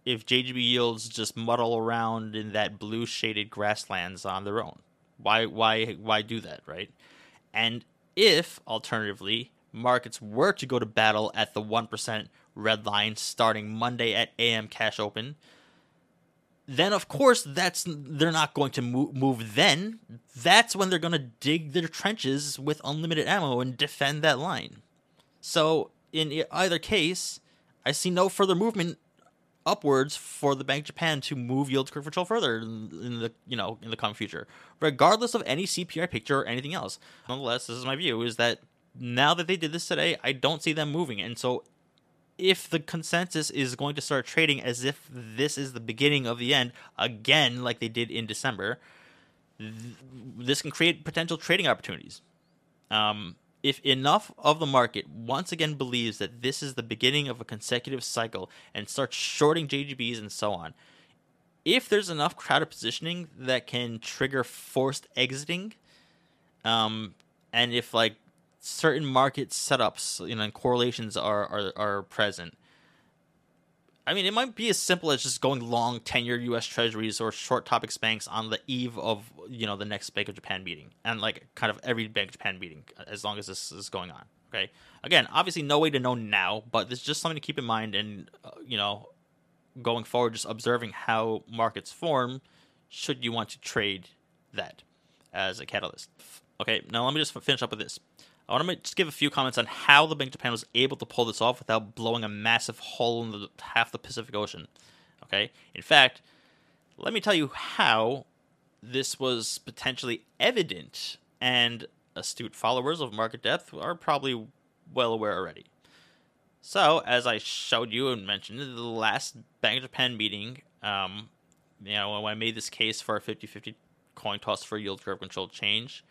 if JGB yields just muddle around in that blue shaded grasslands on their own? Why do that, right? And if alternatively markets were to go to battle at the 1% red line starting Monday at AM cash open, then of course they're not going to move then. That's when they're going to dig their trenches with unlimited ammo and defend that line. So in either case, I see no further movement upwards for the Bank of Japan to move yield curve control further in the coming future, regardless of any CPI picture or anything else. Nonetheless, this is my view, is that now that they did this today, I don't see them moving. And so if the consensus is going to start trading as if this is the beginning of the end, again, like they did in December, this can create potential trading opportunities. If enough of the market once again believes that this is the beginning of a consecutive cycle and starts shorting JGBs and so on, if there's enough crowded positioning that can trigger forced exiting, and if like certain market setups, you know, and correlations are present. I mean, it might be as simple as just going long 10-year U.S. Treasuries or short TOPIX banks on the eve of, you know, the next Bank of Japan meeting and like kind of every Bank of Japan meeting as long as this is going on. Okay. Again, obviously no way to know now, but there's just something to keep in mind and, you know, going forward, just observing how markets form should you want to trade that as a catalyst. Okay. Now let me just finish up with this. I want to just give a few comments on how the Bank of Japan was able to pull this off without blowing a massive hole in half the Pacific Ocean. Okay? In fact, let me tell you how this was potentially evident, and astute followers of Market Depth are probably well aware already. So, as I showed you and mentioned in the last Bank of Japan meeting, you know, when I made this case for a 50-50 coin toss for yield curve control change,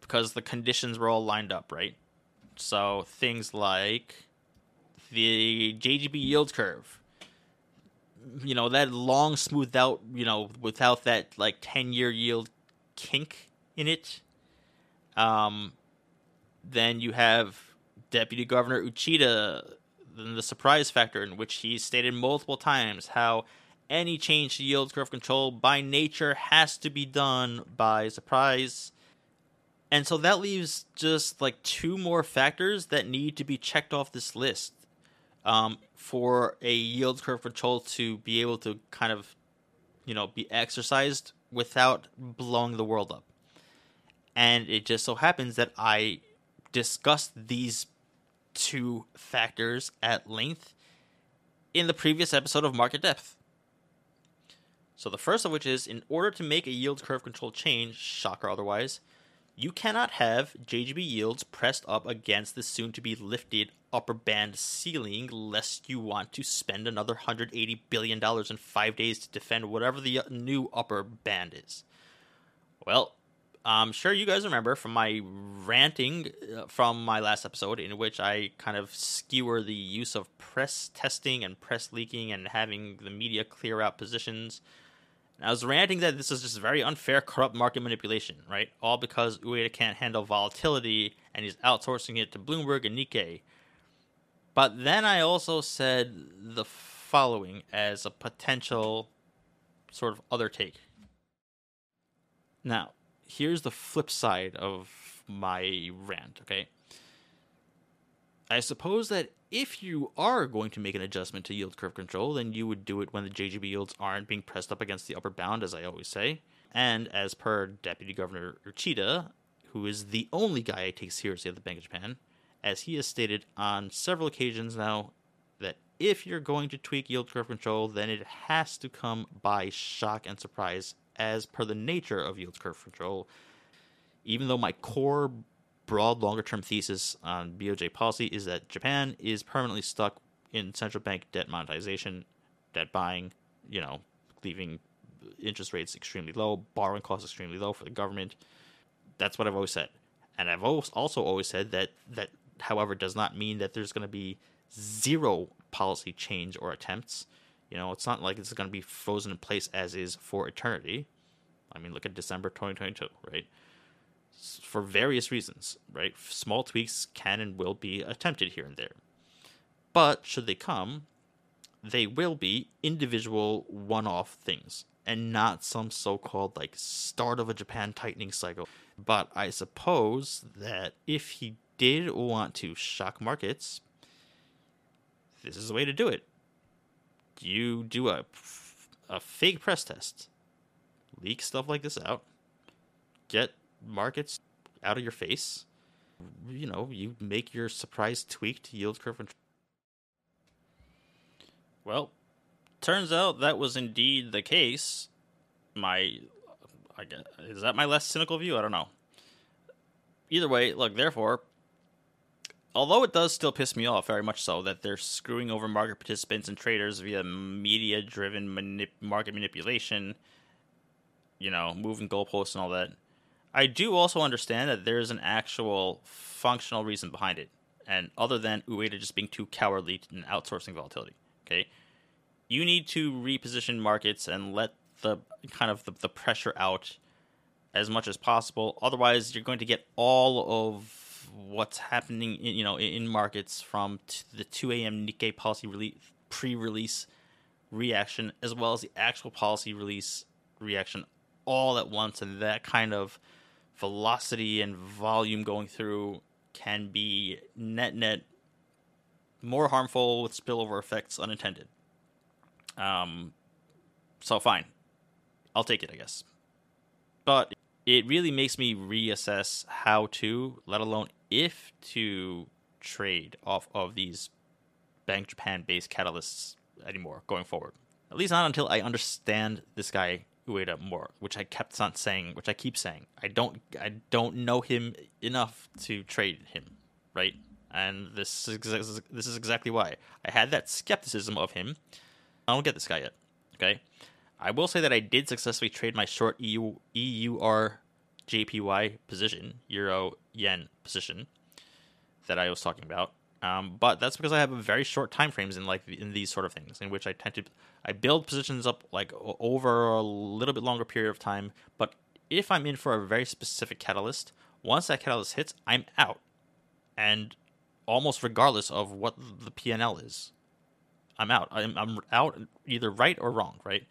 because the conditions were all lined up, right? So things like the JGB yield curve, you know, that long smoothed out, you know, without that like 10-year yield kink in it. Then you have Deputy Governor Uchida, the surprise factor, in which he stated multiple times how any change to yield curve control by nature has to be done by surprise. And so that leaves just like two more factors that need to be checked off this list for a yield curve control to be able to kind of, you know, be exercised without blowing the world up. And it just so happens that I discussed these two factors at length in the previous episode of Market Depth. So the first of which is, in order to make a yield curve control change, shock or otherwise, you cannot have JGB yields pressed up against the soon-to-be lifted upper band ceiling, lest you want to spend another $180 billion in 5 days to defend whatever the new upper band is. Well, I'm sure you guys remember from my ranting from my last episode, in which I kind of skewer the use of press testing and press leaking and having the media clear out positions. And I was ranting that this is just very unfair, corrupt market manipulation, right? All because Ueda can't handle volatility and he's outsourcing it to Bloomberg and Nikkei. But then I also said the following as a potential sort of other take. Now, here's the flip side of my rant, okay? I suppose that if you are going to make an adjustment to yield curve control, then you would do it when the JGB yields aren't being pressed up against the upper bound, as I always say. And as per Deputy Governor Uchida, who is the only guy I take seriously at the Bank of Japan, as he has stated on several occasions now, that if you're going to tweak yield curve control, then it has to come by shock and surprise, as per the nature of yield curve control. Even though my core broad longer-term thesis on BOJ policy is that Japan is permanently stuck in central bank debt monetization, debt buying, you know, leaving interest rates extremely low, borrowing costs extremely low for the government. That's what I've always said. And I've also always said that that, however, does not mean that there's going to be zero policy change or attempts. You know, it's not like it's going to be frozen in place as is for eternity. I mean, look at December 2022, right? For various reasons, right? Small tweaks can and will be attempted here and there. But should they come, they will be individual one-off things and not some so-called like start of a Japan tightening cycle. But I suppose that if he did want to shock markets, this is the way to do it. You do a fake press test, leak stuff like this out, get markets out of your face. You know, you make your surprise tweak to yield curve control. Well, turns out that was indeed the case. Is that my less cynical view? I don't know. Either way, look, therefore, although it does still piss me off, very much so, that they're screwing over market participants and traders via media-driven market manipulation, you know, moving goalposts and all that, I do also understand that there's an actual functional reason behind it, and other than Ueda just being too cowardly and outsourcing volatility, okay? You need to reposition markets and let the kind of the pressure out as much as possible. Otherwise, you're going to get all of what's happening in, you know, in markets from the 2 a.m. Nikkei policy release, pre-release reaction, as well as the actual policy release reaction all at once. And that kind of velocity and volume going through can be net more harmful, with spillover effects unintended. So fine, I'll take it, I guess. But it really makes me reassess how to, let alone if to, trade off of these Bank Japan-based catalysts anymore going forward. At least not until I understand this guy Ueda more, which I kept on saying, which I keep saying. I don't know him enough to trade him, right? And this is exactly why I had that skepticism of him. I don't get this guy yet, okay? I will say that I did successfully trade my short EUR JPY position, euro yen position, that I was talking about. But that's because I have a very short time frames in these sort of things, in which I tend to build positions up like over a little bit longer period of time. But if I'm in for a very specific catalyst, Once that catalyst hits, I'm out. And almost regardless of what the P&L is, I'm out. I'm out either right or wrong, right?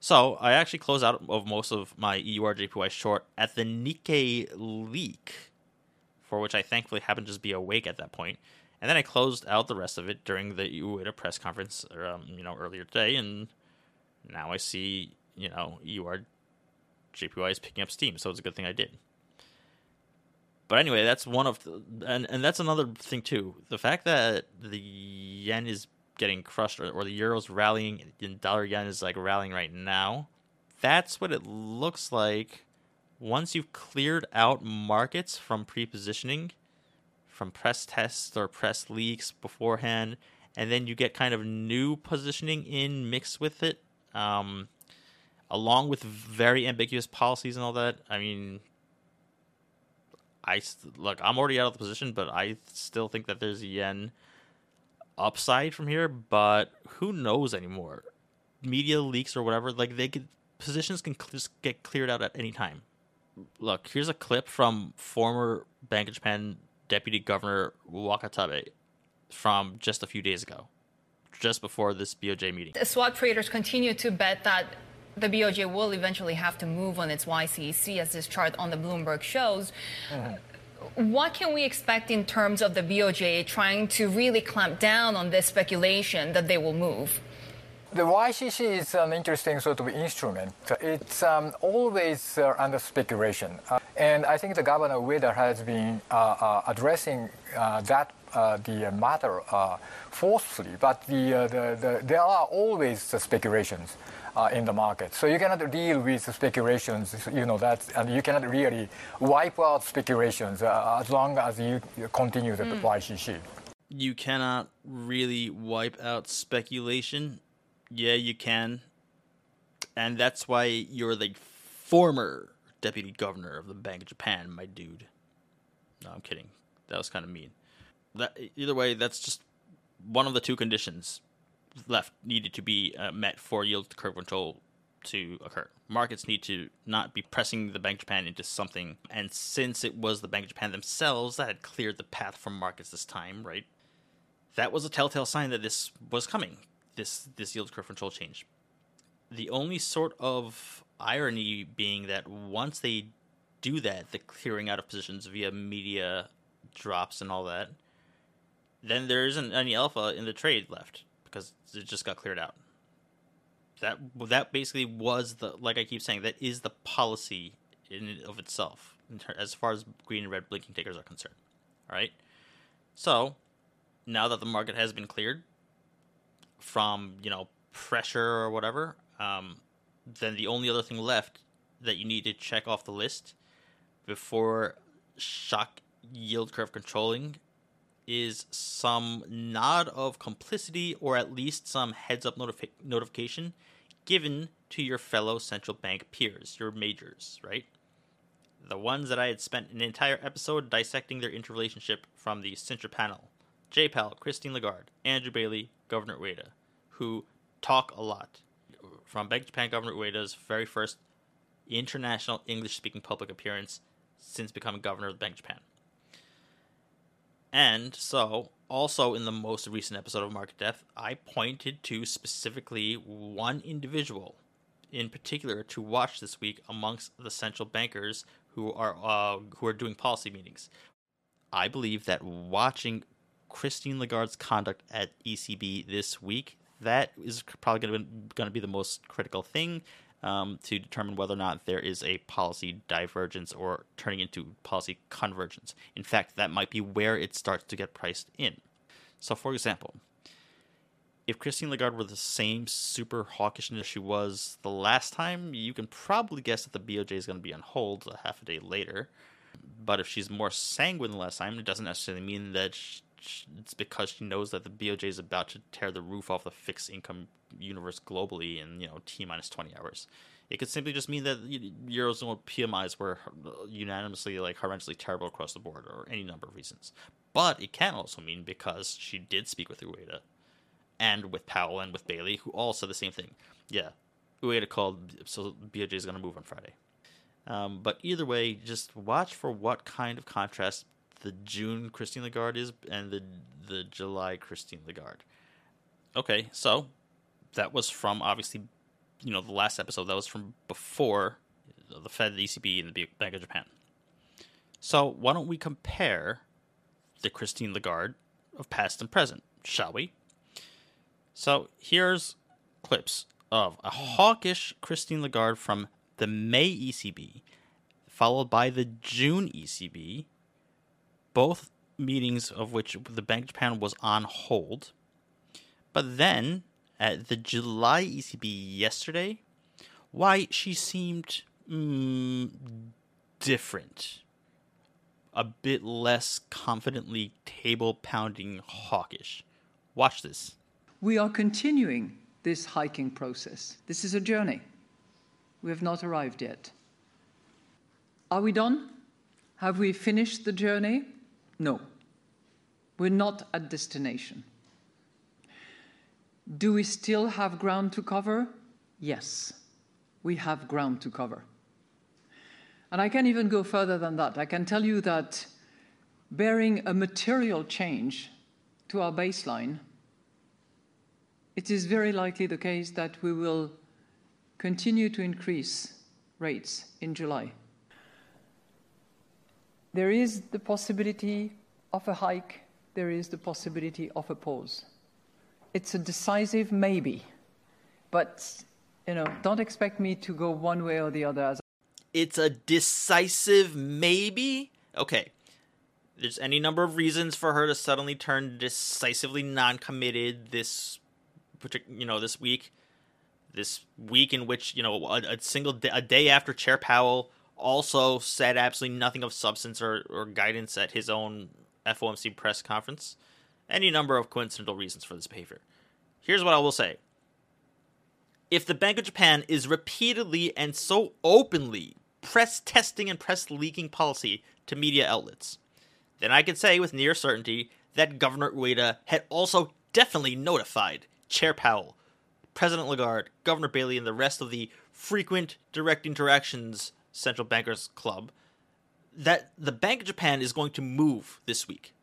So I actually closed out of most of my EUR JPY short at the Nikkei leak, for which I thankfully happened to just be awake at that point. And then I closed out the rest of it during the Ueda press conference, earlier today. And now I see, EUR JPY is picking up steam. So it's a good thing I did. But anyway, that's one of and that's another thing too. The fact that the yen is getting crushed or the euro's rallying and dollar yen is like rallying right now. That's what it looks like once you've cleared out markets from pre-positioning, from press tests or press leaks beforehand, and then you get kind of new positioning in mixed with it, along with very ambiguous policies and all that. I mean, I'm already out of the position, but I still think that there's a yen upside from here, but who knows anymore? Media leaks or whatever, like positions can just get cleared out at any time. Look, here's a clip from former Bank of Japan Deputy Governor Wakatabe from just a few days ago, just before this BOJ meeting. The swap traders continue to bet that the BOJ will eventually have to move on its YCC, as this chart on the Bloomberg shows. What can we expect in terms of the BOJ trying to really clamp down on this speculation that they will move? The YCC is an interesting sort of instrument. It's always under speculation. And I think the Governor Ueda has been addressing the matter forcefully. But there are always speculations in the market. So you cannot deal with speculations, and you cannot really wipe out speculations as long as you continue the YCC. You cannot really wipe out speculation. Yeah, you can. And that's why you're the former deputy governor of the Bank of Japan, my dude. No, I'm kidding. That was kind of mean. Either way, that's just one of the two conditions left needed to be met for yield curve control to occur. Markets need to not be pressing the Bank of Japan into something. And since it was the Bank of Japan themselves that had cleared the path for markets this time, right? That was a telltale sign that this was coming. This yield curve control change. The only sort of irony being that once they do that, the clearing out of positions via media drops and all that, then there isn't any alpha in the trade left because it just got cleared out. That basically was the, like I keep saying, that is the policy in and of itself as far as green and red blinking tickers are concerned. All right. So now that the market has been cleared from pressure or whatever, then the only other thing left that you need to check off the list before shock yield curve controlling is some nod of complicity or at least some heads up notification given to your fellow central bank peers, your majors, right? The ones that I had spent an entire episode dissecting their interrelationship from the Central Panel. Jay Powell, Christine Lagarde, Andrew Bailey, Governor Ueda, who talk a lot. From Bank of Japan Governor Ueda's very first international English-speaking public appearance since becoming governor of the Bank of Japan. And so, also in the most recent episode of Market Depth, I pointed to specifically one individual in particular to watch this week amongst the central bankers who are doing policy meetings. I believe that watching Christine Lagarde's conduct at ECB this week, that is probably going to be the most critical thing to determine whether or not there is a policy divergence or turning into policy convergence. In fact, that might be where it starts to get priced in. So, for example, if Christine Lagarde were the same super hawkishness she was the last time, you can probably guess that the BOJ is going to be on hold a half a day later. But if she's more sanguine the last time, it doesn't necessarily mean that it's because she knows that the BOJ is about to tear the roof off the fixed income universe globally in, T-minus 20 hours. It could simply just mean that Eurozone PMIs were unanimously, horrendously terrible across the board or any number of reasons. But it can also mean because she did speak with Ueda and with Powell and with Bailey, who all said the same thing. Yeah, Ueda called, so BOJ is going to move on Friday. But either way, just watch for what kind of contrast the June Christine Lagarde is and the July Christine Lagarde. Okay, so that was from, obviously, you know, the last episode. That was from before the Fed, the ECB, and the Bank of Japan. So why don't we compare the Christine Lagarde of past and present, shall we? So here's clips of a hawkish Christine Lagarde from the May ECB, followed by the June ECB, both meetings of which the Bank of Japan was on hold. But then at the July ECB yesterday, why she seemed different, a bit less confidently table-pounding hawkish. Watch this. We are continuing this hiking process. This is a journey. We have not arrived yet. Are we done? Have we finished the journey? No. We're not at destination. Do we still have ground to cover? Yes, we have ground to cover. And I can even go further than that. I can tell you that bearing a material change to our baseline, it is very likely the case that we will continue to increase rates in July. There is the possibility of a hike. There is the possibility of a pause. It's a decisive maybe, but, you know, don't expect me to go one way or the other. It's a decisive maybe? Okay. There's any number of reasons for her to suddenly turn decisively non-committed this week. This week in which, you know, a day after Chair Powell also said absolutely nothing of substance or guidance at his own FOMC press conference. Any number of coincidental reasons for this behavior. Here's what I will say. If the Bank of Japan is repeatedly and so openly press testing and press leaking policy to media outlets, then I can say with near certainty that Governor Ueda had also definitely notified Chair Powell, President Lagarde, Governor Bailey, and the rest of the frequent direct interactions Central Bankers Club that the Bank of Japan is going to move this week.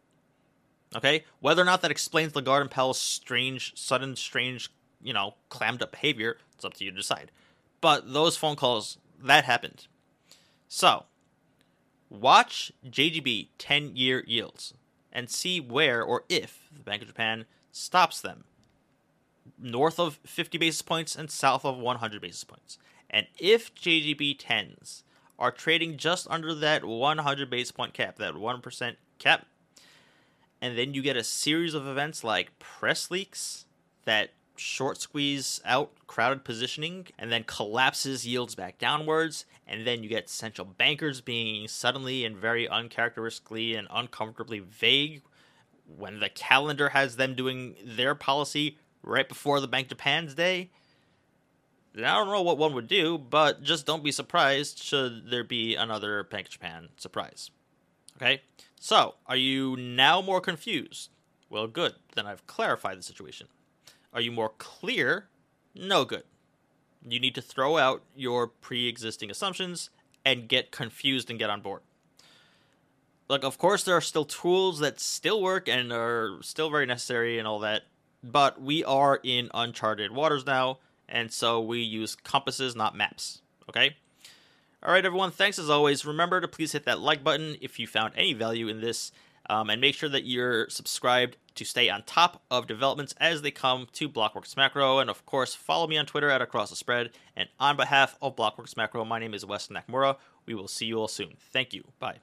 Okay, whether or not that explains Lagarde and Powell's sudden, strange, you know, clammed up behavior, it's up to you to decide. But those phone calls, that happened. So, watch JGB 10-year yields and see where or if the Bank of Japan stops them. North of 50 basis points and south of 100 basis points. And if JGB 10s are trading just under that 100 basis point cap, that 1% cap, and then you get a series of events like press leaks that short squeeze out crowded positioning and then collapses yields back downwards, and then you get central bankers being suddenly and very uncharacteristically and uncomfortably vague when the calendar has them doing their policy right before the Bank of Japan's day. And I don't know what one would do, but just don't be surprised should there be another Bank of Japan surprise. Okay? So, are you now more confused? Well, good. Then I've clarified the situation. Are you more clear? No good. You need to throw out your pre-existing assumptions and get confused and get on board. Like, of course, there are still tools that still work and are still very necessary and all that, but we are in uncharted waters now, and so we use compasses, not maps, okay? All right, everyone, thanks as always. Remember to please hit that like button if you found any value in this, and make sure that you're subscribed to stay on top of developments as they come to Blockworks Macro. And, of course, follow me on Twitter at Across the Spread. And on behalf of Blockworks Macro, my name is Weston Nakamura. We will see you all soon. Thank you. Bye.